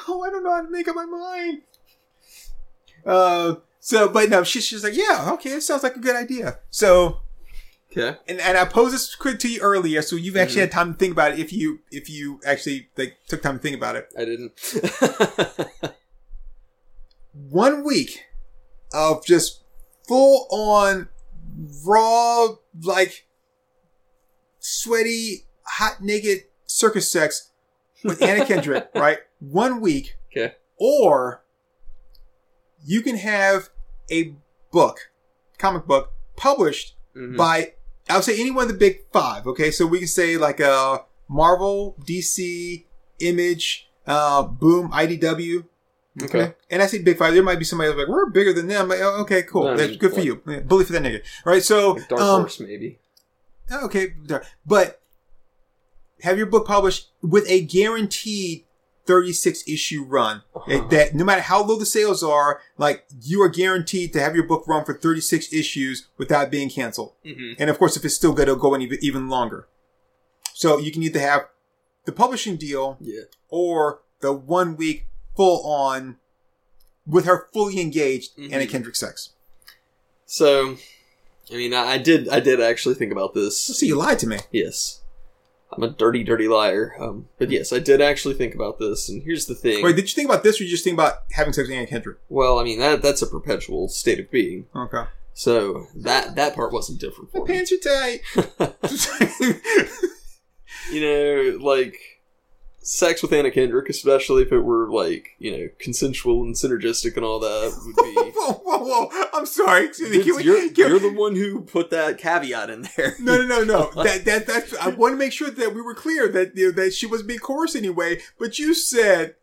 Oh, I don't know how to make up my mind. Uh, so, but no, she, she's like, yeah, okay, it sounds like a good idea. So, okay. and, and I posed this quick to you earlier, so you've actually mm-hmm. had time to think about it if you, if you actually, like, took time to think about it. I didn't. One week of just full on raw, like sweaty, hot, naked circus sex with Anna Kendrick, right? One week. Okay. Or you can have a book, comic book, published mm-hmm. by, I would say, any one of the big five. Okay. So we can say like uh, Marvel, D C, Image, uh, Boom, I D W. Okay. okay. And I say big five. There might be somebody that's like, we're bigger than them. Like, oh, okay, cool. No, that's good for you. Yeah, bully for that nigga. Right. So, like Dark um, Horse, maybe. Okay. But have your book published with a guaranteed thirty-six issue run. Uh-huh. That no matter how low the sales are, like, you are guaranteed to have your book run for thirty-six issues without being canceled. Mm-hmm. And of course, if it's still good, it'll go in even longer. So you can either have the publishing deal yeah. or the one week full on with her fully engaged mm-hmm. Anna Kendrick sex. So, I mean, I did, I did actually think about this. So you lied to me. Yes. I'm a dirty, dirty liar. Um, but yes, I did actually think about this, and here's the thing. Wait, did you think about this, or did you just think about having sex with Anna Kendrick? Well, I mean, that that's a perpetual state of being. Okay. So, that, that part wasn't different for My me. Pants are tight! You know, like, sex with Anna Kendrick, especially if it were, like, you know, consensual and synergistic and all that, would be... whoa, whoa, whoa, I'm sorry. Excuse me. Can we, you're can you're we... the one who put that caveat in there. No, no, no, no. that, that, that's, I want to make sure that we were clear that, you know, that she wasn't being coerced anyway, but you said,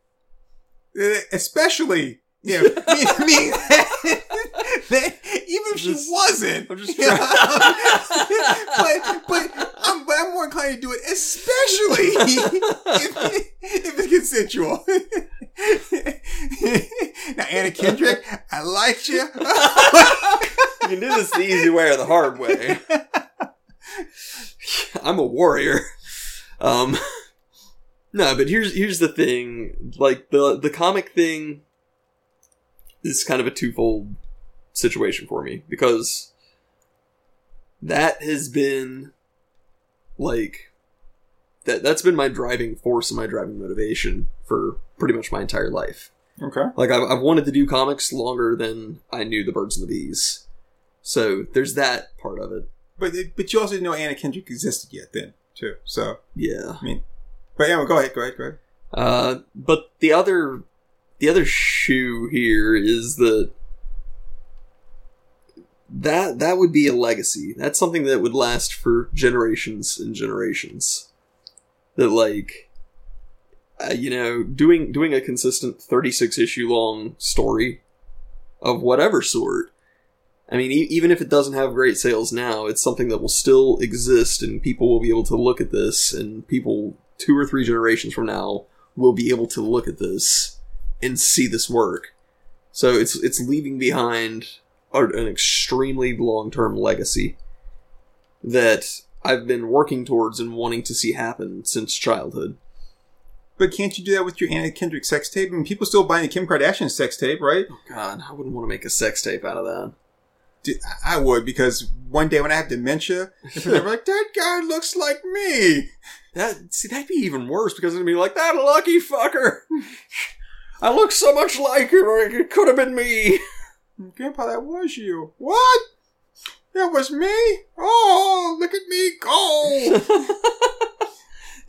uh, especially, you know, me, me that even if just, she wasn't, I'm just trying. but but I'm, but I'm more inclined to do it, especially if, if it's consensual. Now, Anna Kendrick, I liked you. You can do this the easy way or the hard way. I'm a warrior. Um, no, but here's here's the thing. Like the the comic thing is kind of a twofold situation for me, because that has been like that that's been my driving force and my driving motivation for pretty much my entire life. Okay. Like I've, I've wanted to do comics longer than I knew the birds and the bees, so there's that part of it. But but you also didn't know Anna Kendrick existed yet then too, so yeah. I mean, but yeah, go ahead, go ahead, go ahead. Uh, but the other the other shoe here is that. That that would be a legacy. That's something that would last for generations and generations. That, like, uh, you know, doing doing a consistent thirty-six issue long story of whatever sort. I mean, e- even if it doesn't have great sales now, it's something that will still exist, and people will be able to look at this, and people two or three generations from now will be able to look at this and see this work. So it's it's leaving behind an extremely long-term legacy that I've been working towards and wanting to see happen since childhood. But can't you do that with your Anna Kendrick sex tape? I mean, people still buying a Kim Kardashian sex tape, right? Oh, God, I wouldn't want to make a sex tape out of that. Dude, I would, because one day when I have dementia, they're like, that guy looks like me! That See, that'd be even worse, because it'd be like, that lucky fucker! I look so much like him, or it could have been me! Grandpa, that was you. What? That was me? Oh, look at me go!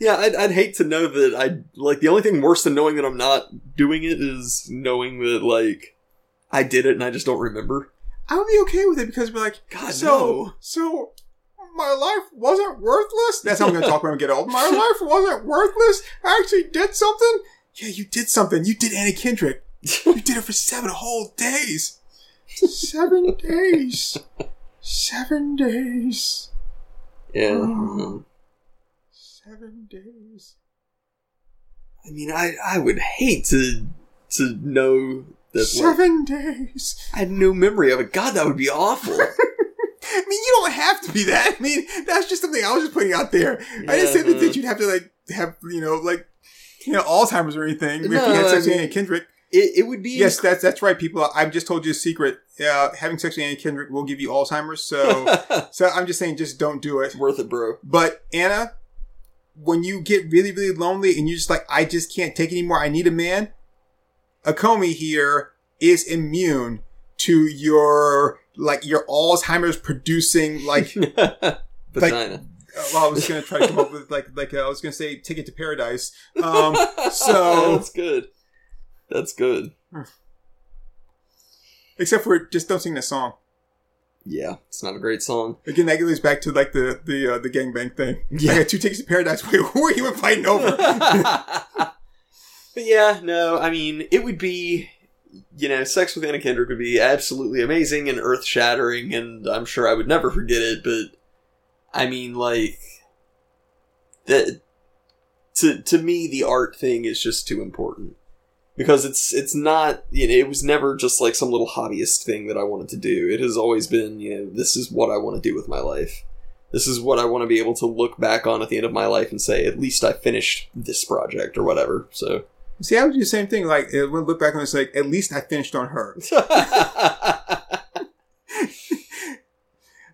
Yeah, I'd, I'd hate to know that I... Like, the only thing worse than knowing that I'm not doing it is knowing that, like, I did it and I just don't remember. I would be okay with it, because I'd be like, God, so, no. So, my life wasn't worthless? That's how I'm going to talk when I get old. My life wasn't worthless? I actually did something? Yeah, you did something. You did Anna Kendrick. You did it for seven whole days. Seven days. Seven days. Yeah. Oh, seven days. I mean, I, I would hate to to know that. Seven like, days. I had no memory of it. God, that would be awful. I mean, you don't have to be that. I mean, that's just something I was just putting out there. Yeah. I didn't say that, that you'd have to, like, have, you know, like, you know, Alzheimer's or anything. No, if you had sex with Anna Kendrick. It, it would be... Yes, inc- that's that's right, people. I've just told you a secret. Uh, having sex with Anna Kendrick will give you Alzheimer's, so so I'm just saying, just don't do it. It's worth it, bro. But, Anna, when you get really, really lonely and you're just like, I just can't take it anymore, I need a man, Akomi here is immune to your like your Alzheimer's producing like like. Well, I was going to try to come up with, like, like uh, I was going to say Ticket to Paradise. Um, so That's good. That's good. Except for just don't sing that song. Yeah, it's not a great song. Again, that goes back to, like, the the, uh, the gangbang thing. Yeah. I got two Tickets to Paradise. Wait, who are you fighting over? But yeah, no, I mean, it would be, you know, sex with Anna Kendrick would be absolutely amazing and earth-shattering, and I'm sure I would never forget it, but... I mean, like, that to to me the art thing is just too important because it's it's not, you know, it was never just like some little hobbyist thing that I wanted to do. It has always been, you know, this is what I want to do with my life. This is what I want to be able to look back on at the end of my life and say, at least I finished this project or whatever. So see, I would do the same thing. Like, when I look back on it, it's like, at least I finished on her.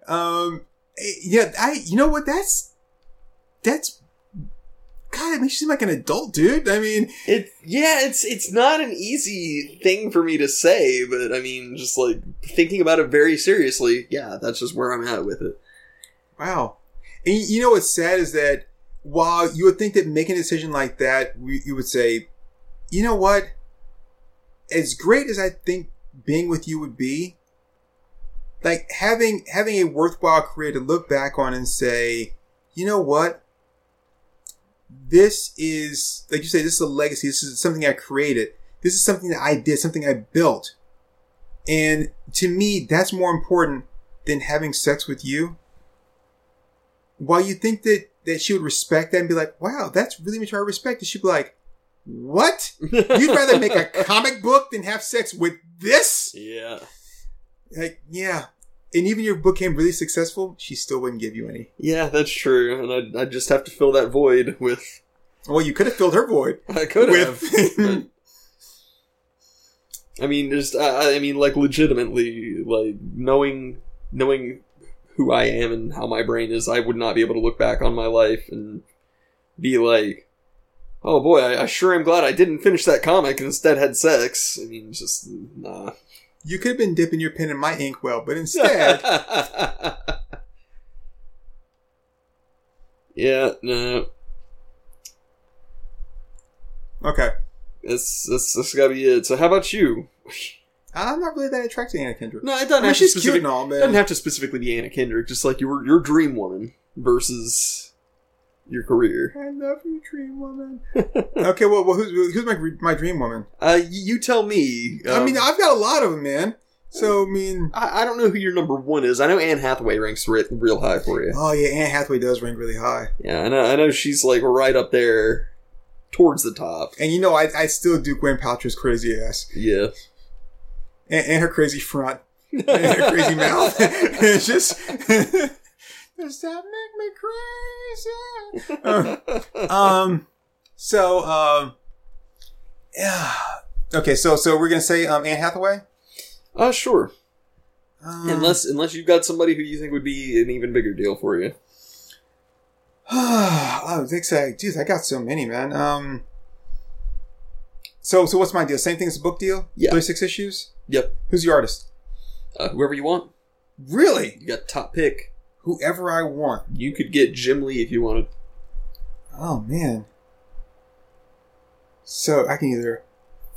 um. Yeah, I. You know what? That's that's. God, it makes you seem like an adult, dude. I mean, it. Yeah, it's it's not an easy thing for me to say, but I mean, just like thinking about it very seriously. Yeah, that's just where I'm at with it. Wow, and you know what's sad is that while you would think that making a decision like that, we, you would say, you know what? As great as I think being with you would be. Like, having having a worthwhile career to look back on and say, you know what? This is, like you say, this is a legacy. This is something I created. This is something that I did, something I built. And to me, that's more important than having sex with you. While you think that, that she would respect that and be like, wow, that's really much I respect. And she'd be like, what? You'd rather make a comic book than have sex with this? Yeah. Like, yeah. And even if your book came really successful, she still wouldn't give you any. Yeah, that's true. And I'd, I'd just have to fill that void with... Well, you could have filled her void. I could with... have. I mean, just, I, I mean, like, legitimately, like, knowing, knowing who I am and how my brain is, I would not be able to look back on my life and be like, oh boy, I, I sure am glad I didn't finish that comic and instead had sex. I mean, just, nah. You could have been dipping your pen in my inkwell, but instead... yeah, no. Okay. That's, that's, that's gotta be it. So how about you? I'm not really that attracted to Anna Kendrick. No, it doesn't I mean, have she's to specific, cute and all, man. It doesn't have to specifically be Anna Kendrick, just like your, your dream woman versus your career. I love you, dream woman. Okay, well, well, who's who's my my dream woman? Uh, you tell me. Um, I mean, I've got a lot of them, man. So, I mean... I, I don't know who your number one is. I know Anne Hathaway ranks re- real high for you. Oh, yeah, Anne Hathaway does rank really high. Yeah, I know, I know she's, like, right up there towards the top. And, you know, I, I still do Gwen Paltrow's crazy ass. Yeah. And, and her crazy front. And her crazy mouth. It's just... Does that make me crazy? uh, um, so, um, yeah. Okay, so so we're gonna say um, Anne Hathaway. Uh sure. Um, unless unless you've got somebody who you think would be an even bigger deal for you. Oh, thanks. I dude, I got so many, man. Um. So so what's my deal? Same thing as a book deal. Yeah. thirty-six issues. Yep. Who's the artist? Uh, whoever you want. Really? You got top pick. Whoever I want. You could get Jim Lee if you wanted. Oh, man. So, I can either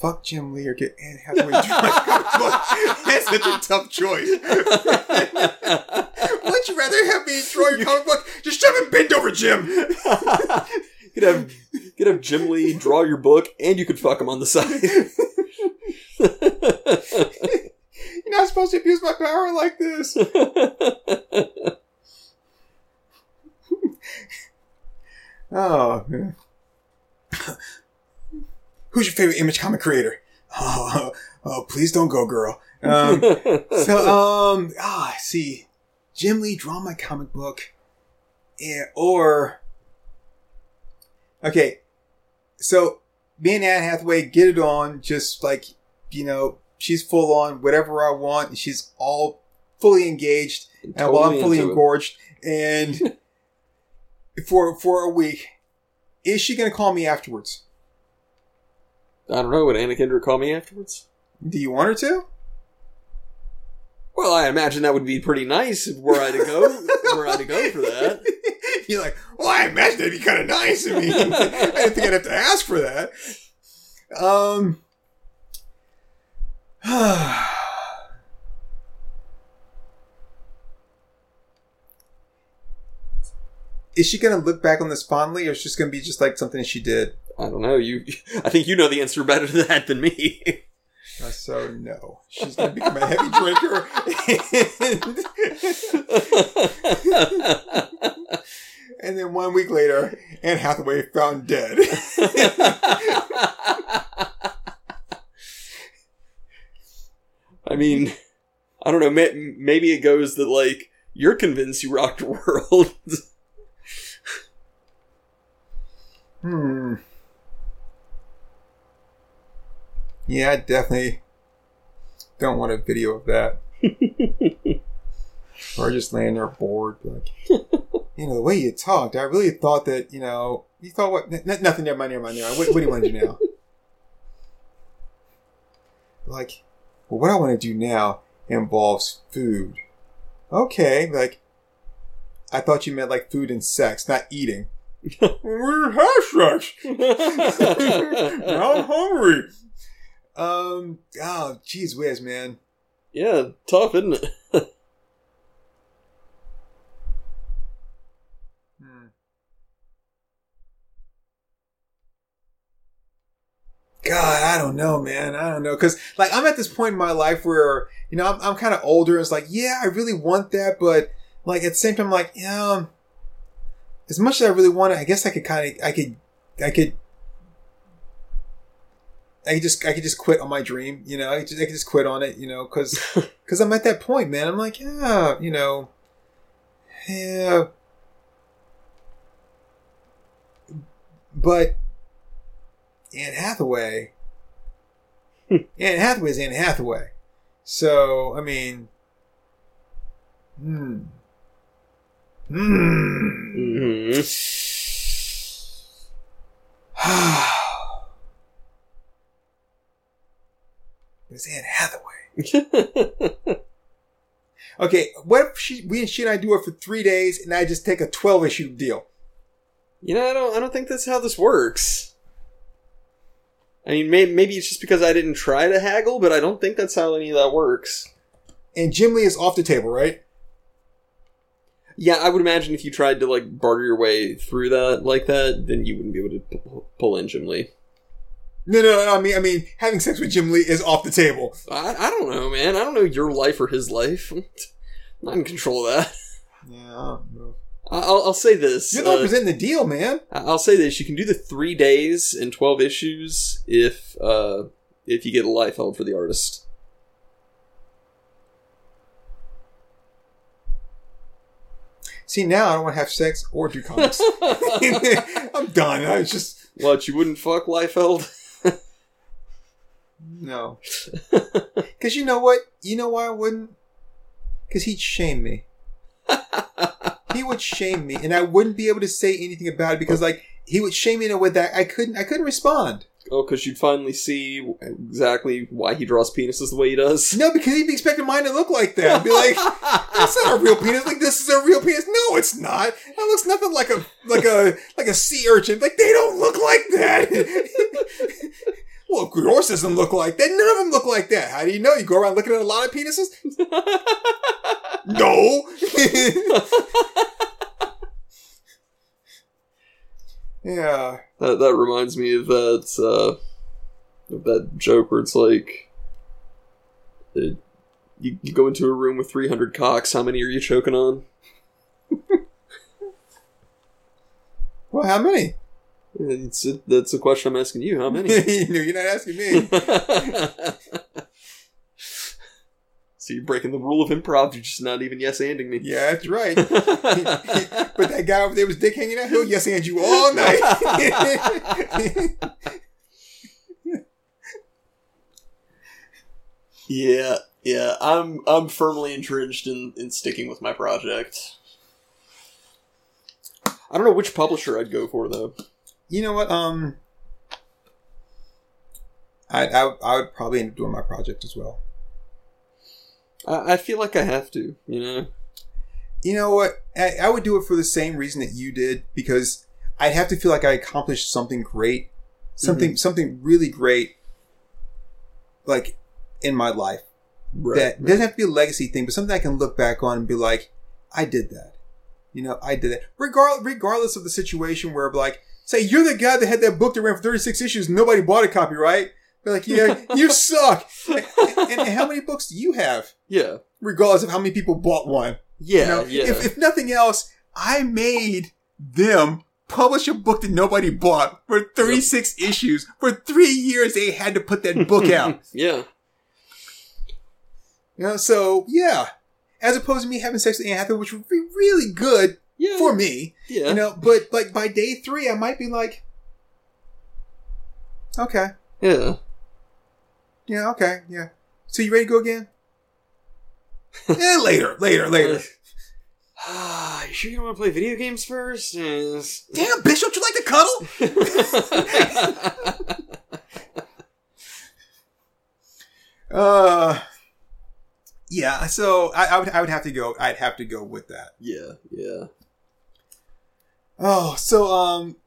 fuck Jim Lee or get Anne Hathaway to my comic book. That's such a tough choice. Would you rather have me draw your comic book? Just shove and bend over, Jim. You could have, you could have Jim Lee draw your book, and you could fuck him on the side. You're not supposed to abuse my power like this. Oh, man. Who's your favorite Image comic creator? Oh, oh, please don't go, girl. Um, so, um, ah, see, Jim Lee draw my comic book, yeah, or okay, so me and Anne Hathaway get it on, just like, you know, she's full on whatever I want, and she's all fully engaged, and, totally and while I'm fully engorged, it. and. For for a week. Is she going to call me afterwards? I don't know. Would Anna Kendrick call me afterwards? Do you want her to? Well, I imagine that would be pretty nice if were I to go, were I to go for that. You're like, well, I imagine that'd be kind of nice of me. I didn't think I'd have to ask for that. Um. Is she going to look back on this fondly, or is it just going to be just like something she did? I don't know. You, I think you know the answer better to that than me. Uh, so, no. She's going to become a heavy drinker. And, and then one week later, Anne Hathaway found dead. I mean, I don't know. May, maybe it goes that, like, you're convinced you rocked the world. Hmm. Yeah, I definitely don't want a video of that. Or just laying there bored, like, you know, the way you talked, I really thought that, you know, you thought what? N- nothing, never mind, never mind, never mind. What, what do you want to do now? Like, well, what I want to do now involves food. Okay, like, I thought you meant, like, food and sex, not eating. We're half sex. Now I'm hungry. Um. Oh, geez whiz, man. Yeah, tough, isn't it? hmm. God, I don't know, man. I don't know, because like I'm at this point in my life where you know I'm I'm kind of older. And it's like, yeah, I really want that, but like at the same time, like yeah. Um, As much as I really want it, I guess I could kind of, I could, I could, I could just, I could just quit on my dream, you know, I could just, I could just quit on it, you know, cause, cause I'm at that point, man. I'm like, yeah, you know, yeah, but Anne Hathaway, Anne Hathaway is Anne Hathaway. So, I mean, hmm. Mm. Mm-hmm. It was Anne Hathaway. Okay, what if she, we, she and I do it for three days, and I just take a twelve-issue deal? You know, I don't. I don't think that's how this works. I mean, may, maybe it's just because I didn't try to haggle, but I don't think that's how any of that works. And Jim Lee is off the table, right? Yeah, I would imagine if you tried to, like, barter your way through that like that, then you wouldn't be able to p- pull in Jim Lee. No, no, no, I mean, I mean, having sex with Jim Lee is off the table. I, I don't know, man. I don't know your life or his life. I'm not in control of that. Yeah, I don't know. I'll, I'll say this. You're not uh, presenting the deal, man. I'll say this. You can do the three days and twelve issues if, uh, if you get a life held for the artist. See, now I don't want to have sex or do comics. I'm done. I was just... What, you wouldn't fuck Liefeld? No. Because you know what? You know why I wouldn't? Because he'd shame me. He would shame me, and I wouldn't be able to say anything about it because, like, he would shame me in a way that I couldn't, I couldn't respond. Oh, because you'd finally see exactly why he draws penises the way he does? No, because he'd be expecting mine to look like that. I'd be like, that's not a real penis. Like, this is a real penis. No, it's not. That looks nothing like a like a, like a sea urchin. Like, they don't look like that. Well, yours doesn't look like that. None of them look like that. How do you know? You go around looking at a lot of penises? No. Yeah. That that reminds me of that uh, of that joke where it's like, uh, you, you go into a room with three hundred cocks, how many are you choking on? Well, how many? It's a, that's the question I'm asking you, how many? No, you're not asking me. So you're breaking the rule of improv. You're just not even yes-anding me. Yeah, that's right. But that guy over there was dick hanging out. He'll yes-and you all night. yeah, yeah. I'm I'm firmly entrenched in, in sticking with my project. I don't know which publisher I'd go for, though. You know what? Um, I I, I would probably end up doing my project as well. I, I feel like I have to, you know? You know what? I, I would do it for the same reason that you did, because I'd have to feel like I accomplished something great. Something mm-hmm. something really great, like, in my life. Right, that right. doesn't have to be a legacy thing, but something I can look back on and be like, I did that. You know, I did that. Regardless, regardless of the situation where, like, say, you're the guy that had that book that ran for thirty-six issues and nobody bought a copy, right? They're like, yeah, you suck. And, and, and how many books do you have? Yeah. Regardless of how many people bought one. Yeah, you know, yeah. If, if nothing else, I made them publish a book that nobody bought for thirty-six yep. issues. For three years, they had to put that book out. Yeah. You know, so, yeah. As opposed to me having sex with Anne Hathaway, which would be really good yeah. for me. Yeah. You know, but, like, by day three, I might be like, okay. Yeah. Yeah, okay, yeah. So you ready to go again? eh, later, later, later. Ah, uh, you sure you don't want to play video games first? Damn, bitch, don't you like to cuddle? uh, yeah. So I, I would, I would have to go. I'd have to go with that. Yeah, yeah. Oh, so um,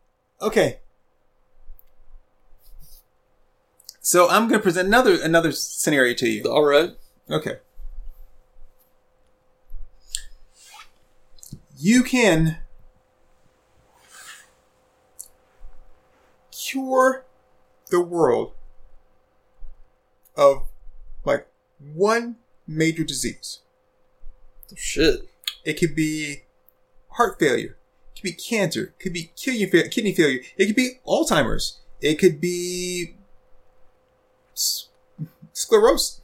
okay. So I'm going to present another another scenario to you. All right. Okay. You can cure the world of, like, one major disease. Shit. It could be heart failure. It could be cancer. It could be kidney failure. It could be Alzheimer's. It could be sclerosis.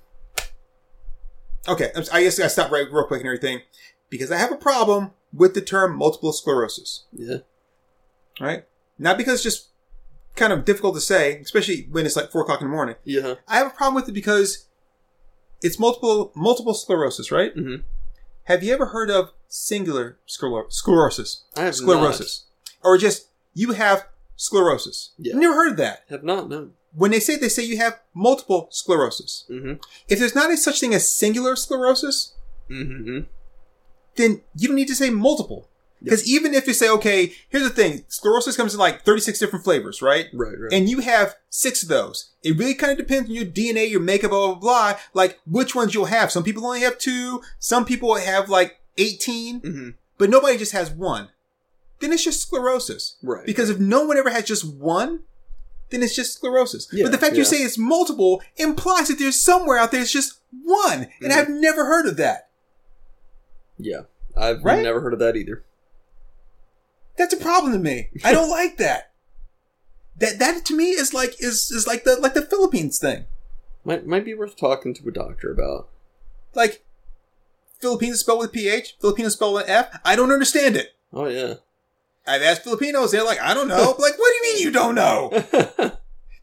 Okay, I guess I stopped right real quick and everything because I have a problem with the term multiple sclerosis. Yeah. Right? Not because it's just kind of difficult to say, especially when it's like four o'clock in the morning. Yeah. I have a problem with it because it's multiple multiple sclerosis, right? Mm-hmm. Have you ever heard of singular scler- sclerosis? I have Sclerosis. Not. Or just, you have sclerosis. Yeah. I've never heard of that. Have not, no. When they say, they say you have multiple sclerosis. Mm-hmm. If there's not a such thing as singular sclerosis, mm-hmm. then you don't need to say multiple. Because yep. even if you say, okay, here's the thing. Sclerosis comes in like thirty-six different flavors, right? Right, right. And you have six of those. It really kind of depends on your D N A, your makeup, blah, blah, blah. Like, which ones you'll have. Some people only have two. Some people have like eighteen. Mm-hmm. But nobody just has one. Then it's just sclerosis. Right. Because right. if no one ever has just one, then it's just sclerosis. Yeah, but the fact yeah. you say it's multiple implies that there's somewhere out there it's just one. Mm-hmm. And I've never heard of that. Yeah, I've right? never heard of that either. That's a problem to me. I don't like that. That that to me is like is is like the like the Philippines thing. Might might be worth talking to a doctor about. Like, Philippines spelled with P H, Filipinos spelled with F. I don't understand it. Oh yeah, I've asked Filipinos. They're like, I don't know. Like, what do you mean you don't know?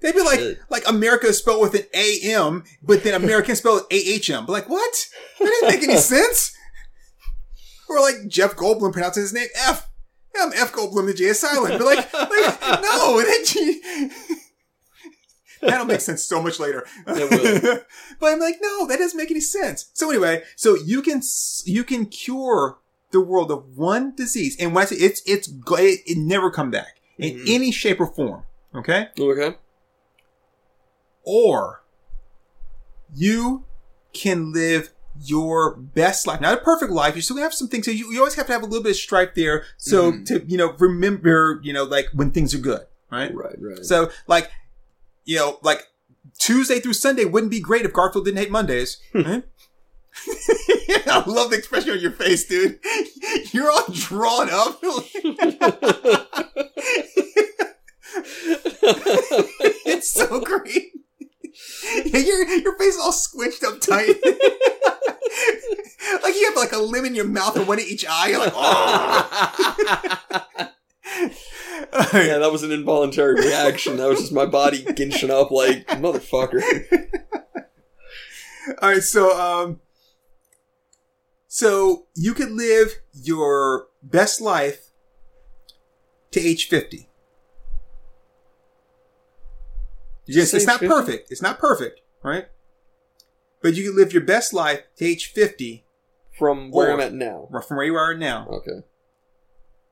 They'd be like, Shit. like America is spelled with an A M, but then American spelled with A H M. But like, what? That didn't make any sense. Or like Jeff Goldblum pronouncing his name F. Yeah, I'm F Goldblum, the J is silent. But like, like no, that G. That'll make sense so much later. But I'm like, no, that doesn't make any sense. So anyway, so you can you can cure the world of one disease, and when I say it's it's it, it never come back in mm-hmm. any shape or form. Okay. Okay. Or you can live your best life, not a perfect life. You still have some things. So you, you always have to have a little bit of strife there. So mm-hmm. to, you know, remember, you know, like when things are good, right? Right, right. So like, you know, like Tuesday through Sunday wouldn't be great if Garfield didn't hate Mondays. Right? I love the expression on your face, dude. You're all drawn up. It's so great. Yeah, your your face is all squinched up tight. Like you have like a limb in your mouth and one in each eye. You're like, oh. Yeah, that was an involuntary reaction. That was just my body ginching up like, motherfucker. All right, so um, so you could live your best life to age fifty. Yes, it's not perfect. It's not perfect, right? But you can live your best life to age fifty. From where or, I'm at now. Or from where you are now. Okay.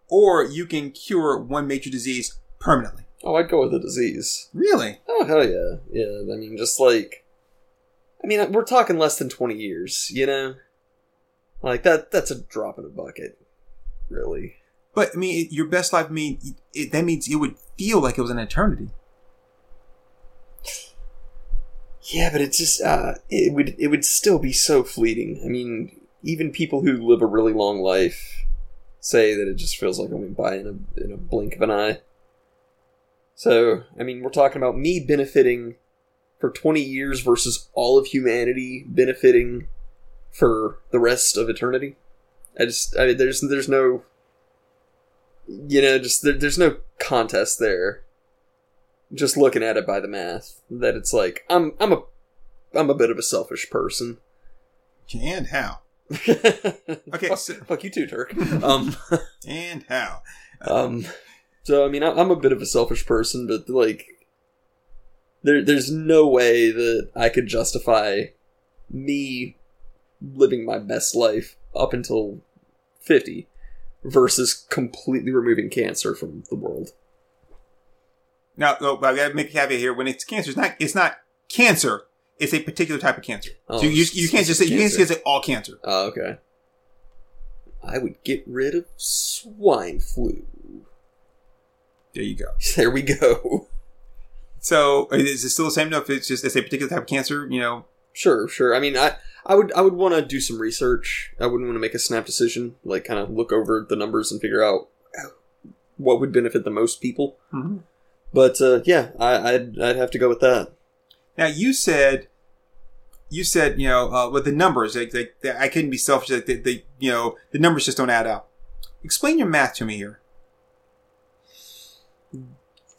Or you can cure one major disease permanently. Oh, I'd go with the disease. Really? Oh, hell yeah. Yeah, I mean, just like... I mean, we're talking less than twenty years, you know? Like, that that's a drop in a bucket. Really. But, I mean, your best life, I mean, it, that means it would feel like it was an eternity. Yeah, but it's just, uh, it would it would still be so fleeting. I mean, even people who live a really long life say that it just feels like I'm going by in a, in a blink of an eye. So, I mean, we're talking about me benefiting for twenty years versus all of humanity benefiting for the rest of eternity. I just, I mean, there's, there's no, you know, just, there, there's no contest there. Just looking at it by the math, that it's like I'm I'm a I'm a bit of a selfish person. And how? Okay, fuck, so. Fuck you too, Turk. Um, and how? Um, so I mean, I, I'm a bit of a selfish person, but like, there there's no way that I could justify me living my best life up until fifty versus completely removing cancer from the world. Now, no, but I gotta make a caveat here. When it's cancer, it's not. It's not cancer. It's a particular type of cancer. Oh, so you, you, you can't just say you can't just say all cancer. Oh, okay. I would get rid of swine flu. There you go. There we go. So is it still the same? No, if it's just it's a particular type of cancer, you know. Sure, sure. I mean, I I would I would want to do some research. I wouldn't want to make a snap decision. Like, kind of look over the numbers and figure out what would benefit the most people. Mm-hmm. But, uh, yeah, I, I'd, I'd have to go with that. Now, you said, you said, you know, uh, with the numbers, like, like I couldn't be selfish. Like, they, they, you know, the numbers just don't add up. Explain your math to me here.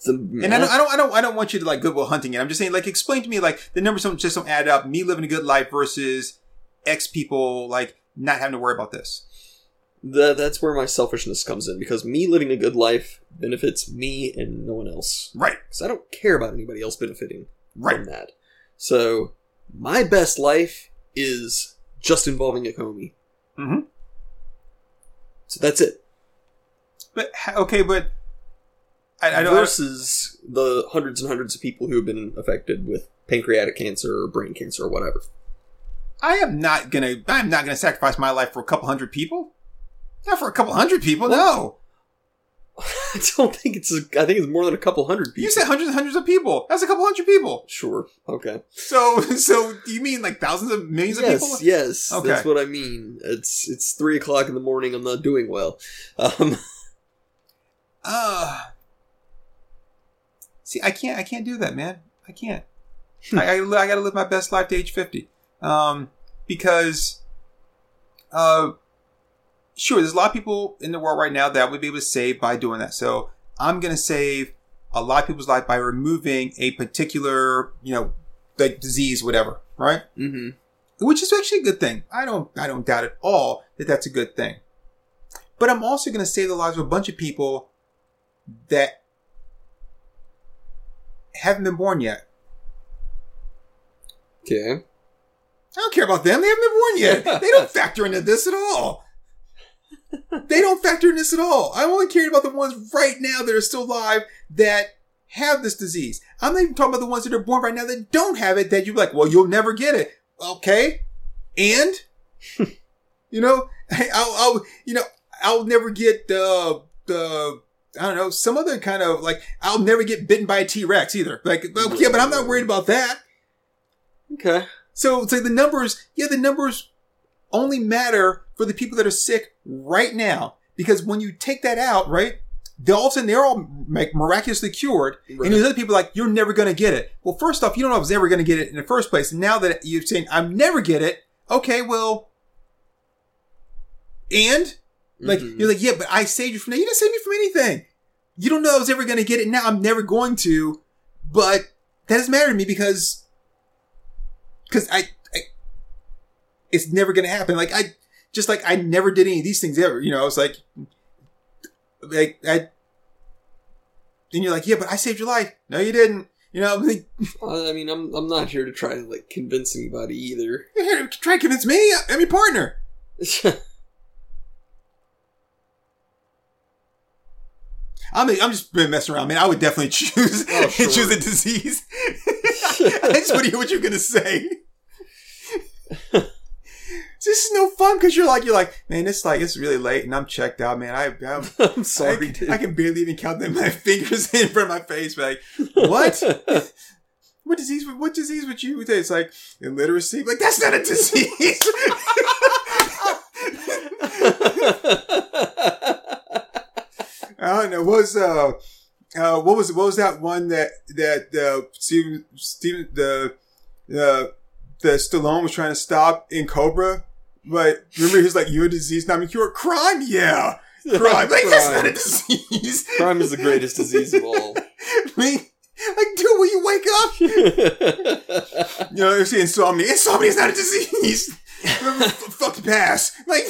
The math? And I don't, I don't, I don't, I don't want you to like Goodwill Hunting it. I'm just saying, like, explain to me, like, the numbers don't just don't add up. Me living a good life versus X people, like, not having to worry about this. The, that's where my selfishness comes in, because me living a good life benefits me and no one else. Right. Because I don't care about anybody else benefiting right. from that. So, my best life is just involving Akomi. Mm-hmm. So, that's it. But, okay, but... I, I don't, Versus I don't... the hundreds and hundreds of people who have been affected with pancreatic cancer or brain cancer or whatever. I am not gonna. I'm not gonna sacrifice my life for a couple hundred people. Not for a couple hundred people, no. I don't think it's... A, I think it's more than a couple hundred people. You said hundreds and hundreds of people. That's a couple hundred people. Sure, okay. So, so you mean like thousands of millions yes, of people? Yes, yes. Okay. That's what I mean. It's it's three o'clock in the morning. I'm not doing well. Um. Uh, see, I can't I can't do that, man. I can't. I, I, I gotta live my best life to age fifty. Um, because... Uh... Sure, there's a lot of people in the world right now that would be able to save by doing that. So I'm going to save a lot of people's life by removing a particular, you know, like disease, whatever, right? Mm-hmm. Which is actually a good thing. I don't, I don't doubt at all that that's a good thing. But I'm also going to save the lives of a bunch of people that haven't been born yet. Okay. I don't care about them. They haven't been born yet. They don't factor into this at all. They don't factor in this at all. I'm only caring about the ones right now that are still alive that have this disease. I'm not even talking about the ones that are born right now that don't have it, that you're like, well, you'll never get it. Okay. And, you know, I'll, I'll, you know, I'll never get the, the, I don't know, some other kind of like, I'll never get bitten by a T-Rex either. Like, but, yeah, but I'm not worried about that. Okay. So, so the numbers, yeah, the numbers only matter for the people that are sick right now, because when you take that out, right, they all of a sudden they're all like miraculously cured, right. And there's other people like, you're never going to get it. Well, first off, you don't know if I was ever going to get it in the first place. Now that you're saying, I'm never get it, okay, well, and? Like, mm-hmm. You're like, yeah, but I saved you from that. You didn't save me from anything. You don't know I was ever going to get it. Now I'm never going to, but that doesn't matter to me because, because I, I, it's never going to happen. Like, I, Just like I never did any of these things ever, you know. It's like, like I. Then you're like, yeah, but I saved your life. No, you didn't. You know, like, I mean, I'm I'm not here to try to, like, convince anybody either. You're here to try to convince me? I'm your partner. I'm I'm just messing around, man. I would definitely choose oh, sure. choose a disease. I just want to hear what you're gonna say. This is no fun because you're like you're like man. It's like it's really late and I'm checked out, man. I I'm, I'm sorry, I, dude. I can barely even count them my fingers in front of my face. But like what? What disease? What disease would you say? It's like illiteracy. Like that's not a disease. I don't know. What was uh, uh, what was what was that one that that uh, Steven Steven the uh, the Stallone was trying to stop in Cobra? But remember, he was like, "You're disease, not a cure. Crime, yeah, crime. Like crime. That's not a disease. Crime is the greatest disease of all." I mean, like, dude, will you wake up? You know, it's insomnia. Insomnia is not a disease. Remember, f- fucking pass. Like.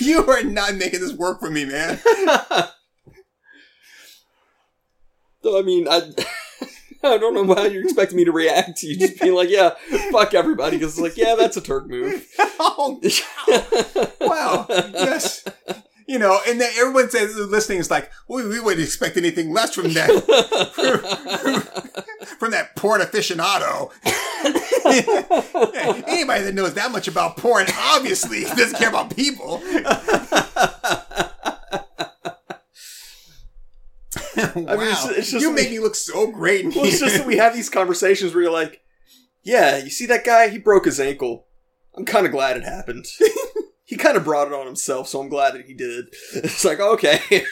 You are not making this work for me, man. So, I mean, I I don't know how you're expecting me to react to you just being like, yeah, fuck everybody. Because it's like, yeah, that's a Turk move. Oh, wow. Wow. Yes. You know, and then everyone says listening is like, we, we wouldn't expect anything less from that. From that porn aficionado. Anybody that knows that much about porn obviously doesn't care about people. Wow. I mean, it's, it's just, you make me look so great. Well, it's just that we have these conversations where you're like, yeah, you see that guy? He broke his ankle. I'm kind of glad it happened. He kind of brought it on himself, so I'm glad that he did. It's like, okay.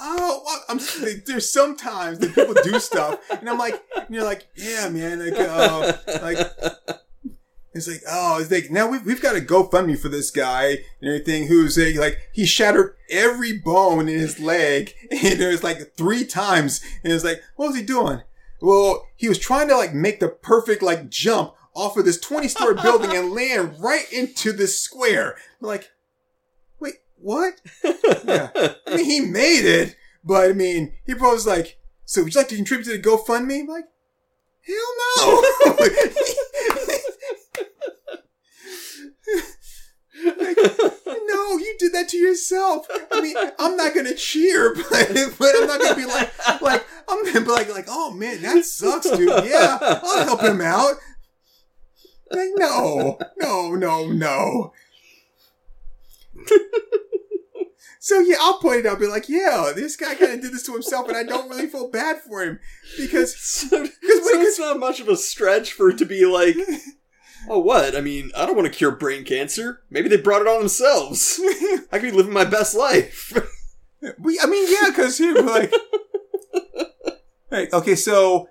Oh, I'm, there's sometimes that people do stuff, and I'm like, and you're like, yeah, man, like, uh, like, it's like, oh, it's like, now we've, we've got a GoFundMe for this guy and everything who's like, like, he shattered every bone in his leg, and it was like three times, and it's like, what was he doing? Well, he was trying to, like, make the perfect, like, jump off of this twenty-story building and land right into this square. I'm like, what? Yeah. I mean, he made it, but I mean, he probably was like, so would you like to contribute to the GoFundMe? I'm like, hell no! Like, no, you did that to yourself. I mean, I'm not gonna cheer, but, but I'm not gonna be like, like, I'm gonna be like, like, oh man, that sucks, dude. Yeah, I'll help him out. Like, no, no, no, no. So yeah, I'll point it out, be like, yeah, this guy kind of did this to himself, and I don't really feel bad for him, because so, when, so it's not much of a stretch for it to be like, oh, what? I mean, I don't want to cure brain cancer. Maybe they brought it on themselves. I could be living my best life. we, I mean, yeah, because he was like, right, okay, so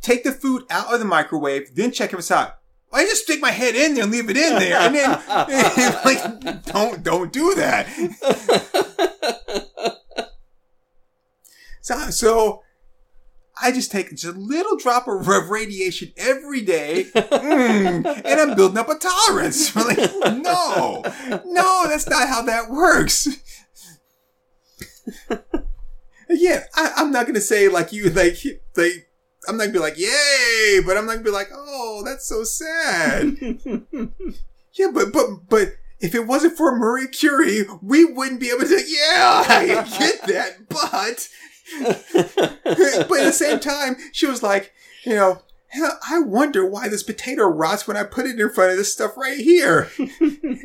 take the food out of the microwave, then check if it's hot. I just stick my head in there and leave it in there, and then and like don't don't do that. So so I just take just a little drop of radiation every day, mm, and I'm building up a tolerance. Like, no, no, that's not how that works. Again, I, I'm not gonna say like you like like. I'm not going to be like, yay, but I'm not going to be like, oh, that's so sad. Yeah, but but but if it wasn't for Marie Curie, we wouldn't be able to, yeah, I get that, but, but at the same time, she was like, you know, I wonder why this potato rots when I put it in front of this stuff right here.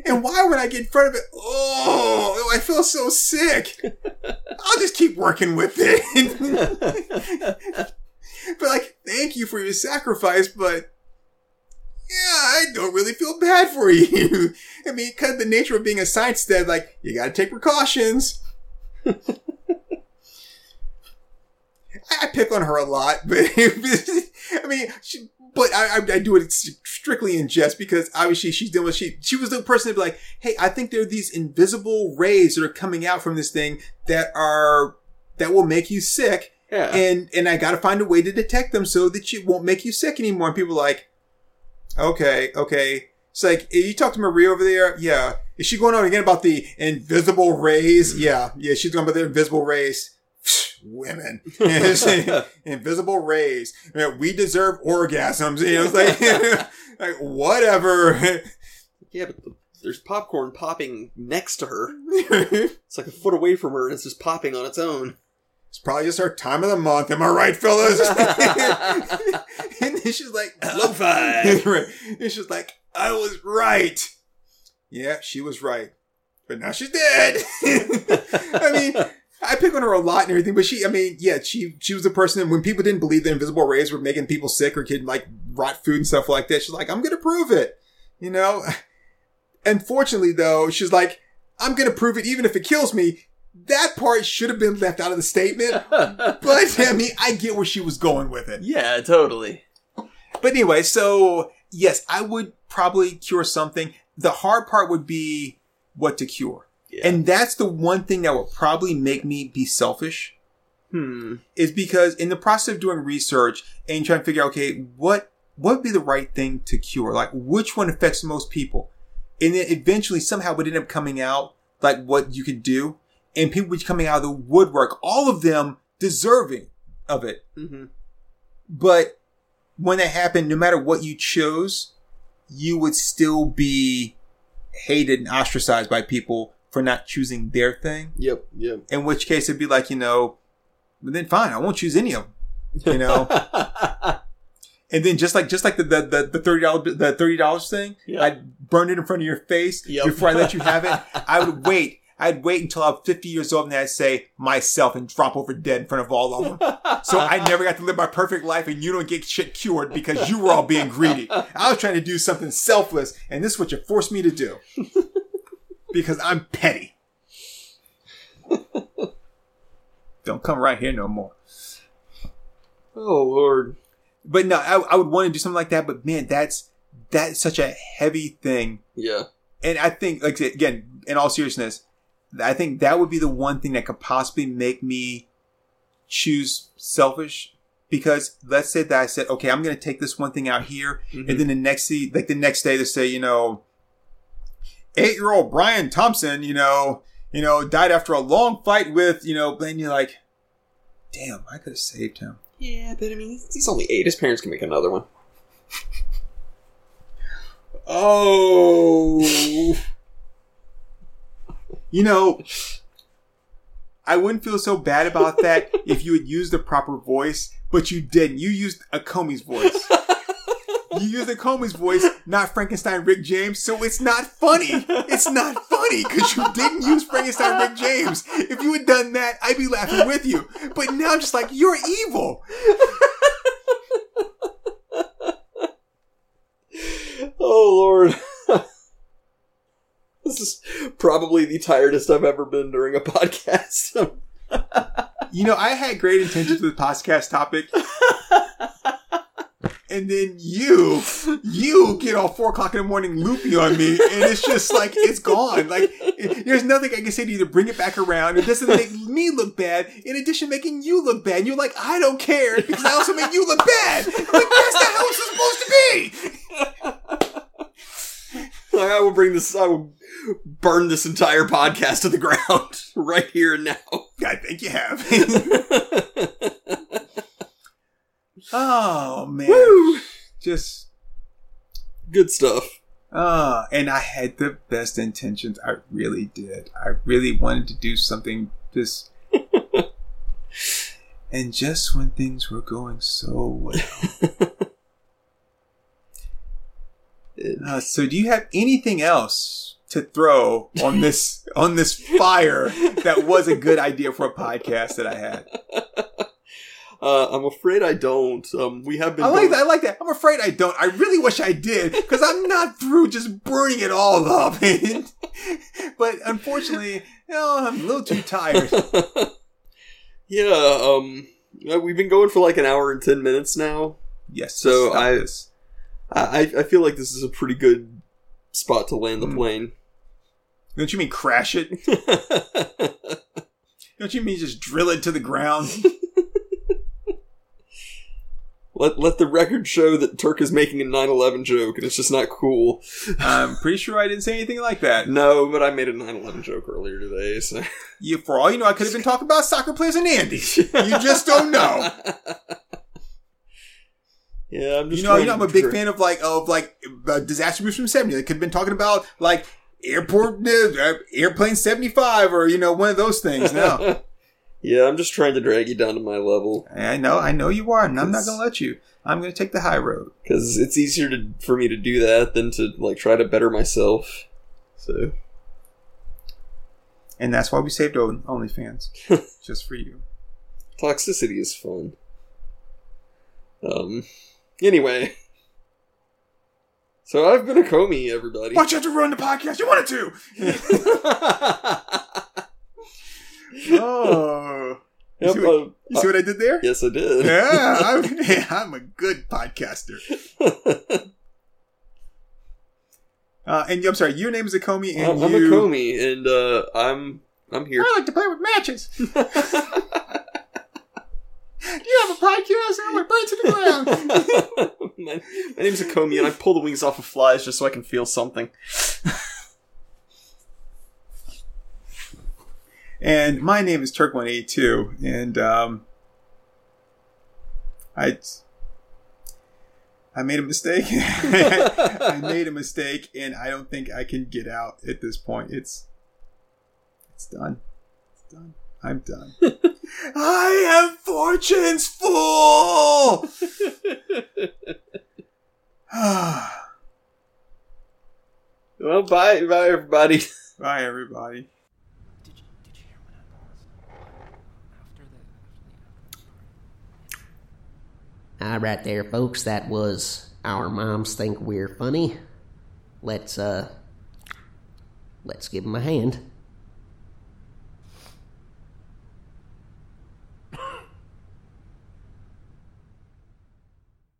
And why when I get in front of it, oh, I feel so sick. I'll just keep working with it. But like, thank you for your sacrifice, but yeah, I don't really feel bad for you. I mean, kind of the nature of being a science dad, like, you gotta take precautions. I, I pick on her a lot, but I mean, she, but I, I, I do it strictly in jest because obviously she's dealing with, she, she was the person to be like, hey, I think there are these invisible rays that are coming out from this thing that are, that will make you sick. Yeah. And and I got to find a way to detect them so that it won't make you sick anymore. And people are like, okay, okay. It's like, you talk to Marie over there? Yeah. Is she going on again about the invisible rays? Yeah. Yeah, she's going about the invisible rays. Women. Invisible rays. We deserve orgasms. You know, it's like, like, whatever. Yeah, but the, there's popcorn popping next to her. It's like a foot away from her, and it's just popping on its own. It's probably just our time of the month. Am I right, fellas? And then she's like, low five. And she's like, I was right. Yeah, she was right. But now she's dead. I mean, I pick on her a lot and everything, but she, I mean, yeah, she she was the person that when people didn't believe that invisible rays were making people sick or getting, like, rot food and stuff like that, she's like, I'm going to prove it. You know? Unfortunately, though, she's like, I'm going to prove it even if it kills me. That part should have been left out of the statement. But, I mean, I get where she was going with it. Yeah, totally. But anyway, so, yes, I would probably cure something. The hard part would be what to cure. Yeah. And that's the one thing that would probably make me be selfish. Hmm. Is because in the process of doing research and trying to figure out, okay, what what would be the right thing to cure? Like, which one affects the most people? And then eventually somehow would end up coming out, like, what you could do. And people would be coming out of the woodwork, all of them deserving of it. Mm-hmm. But when that happened, no matter what you chose, you would still be hated and ostracized by people for not choosing their thing. Yep, yep. In which case, it'd be like, you know, then fine, I won't choose any of them, you know. And then just like just like the the, the, the thirty dollars the thirty dollars thing, yep. I'd burn it in front of your face yep. before I let you have it. I would wait. I'd wait until I'm fifty years old and then I'd say myself and drop over dead in front of all of them. So I never got to live my perfect life and you don't get shit cured because you were all being greedy. I was trying to do something selfless and this is what you forced me to do. Because I'm petty. Don't come right here no more. Oh, Lord. But no, I, I would want to do something like that. But man, that's, that's such a heavy thing. Yeah. And I think, like again, in all seriousness, I think that would be the one thing that could possibly make me choose selfish, because let's say that I said, okay, I'm going to take this one thing out here. Mm-hmm. And then the next day, like the next day they say, you know, eight-year-old Brian Thompson, you know, you know, died after a long fight with, you know, and you're like, damn, I could have saved him. Yeah, but I mean, he's only eight. His parents can make another one. Oh... You know, I wouldn't feel so bad about that if you had used the proper voice, but you didn't. You used Akomi's voice. You used Akomi's voice, not Frankenstein Rick James, so it's not funny. It's not funny because you didn't use Frankenstein Rick James. If you had done that, I'd be laughing with you. But now I'm just like, you're evil. Oh, Lord. This is probably the tiredest I've ever been during a podcast. You know, I had great intentions with the podcast topic. And then you, you get all four o'clock in the morning loopy on me. And it's just like, it's gone. Like, it, there's nothing I can say to you to bring it back around. It doesn't make me look bad. In addition, making you look bad. And you're like, I don't care because I also make you look bad. Like, that's not how it's supposed to be. I will bring this, I will burn this entire podcast to the ground right here and now. I think you have. Oh, man. Woo! Just good stuff. Uh, and I had the best intentions. I really did. I really wanted to do something just... And just when things were going so well... Uh, so do you have anything else to throw on this on this fire that was a good idea for a podcast that I had? Uh, I'm afraid I don't. Um, we have been. I like that. I like that. I'm afraid I don't. I really wish I did because I'm not through just burning it all up. But unfortunately, you know, I'm a little too tired. Yeah. Um. We've been going for like an hour and ten minutes now. Yes. So I. This. I, I feel like this is a pretty good spot to land the plane. Don't you mean crash it? Don't you mean just drill it to the ground? Let let the record show that Turk is making a nine eleven joke, and it's just not cool. I'm pretty sure I didn't say anything like that. No, but I made a nine eleven joke earlier today, so... You, for all you know, I could have been talking about soccer players and Andy. You just don't know. Yeah, I'm just You know, you know I'm a big fan of, like, of like uh, disaster movies from seventy. They could have been talking about, like, airport, uh, airplane seventy-five, or, you know, one of those things. No. Yeah, I'm just trying to drag you down to my level. I know, I know you are, and I'm it's, not going to let you. I'm going to take the high road. Because it's easier to, for me to do that than to, like, try to better myself. So. And that's why we saved OnlyFans. Just for you. Toxicity is fun. Um, anyway. So I've been Akomi, everybody. Why'd you have to ruin the podcast? You wanted to! Oh, yep, you, see what, uh, you see what I did there? Yes, I did. Yeah, I'm, I'm a good podcaster. uh, and I'm sorry, your name is Akomi, and I'm, I'm you... Akomi, and uh, I'm I'm here. I like to play with matches. Do you have a podcast? I went right to the ground. my, my name is Akomi, and I pull the wings off of flies just so I can feel something. And my name is Turk one eighty-two, and um, I I made a mistake. I made a mistake, and I don't think I can get out at this point. It's it's done. It's done. I'm done. I am fortune's fool. Well, bye, bye, everybody. Bye, everybody. All right there, folks, that was Our Moms Think We're Funny. Let's, uh, let's give them a hand.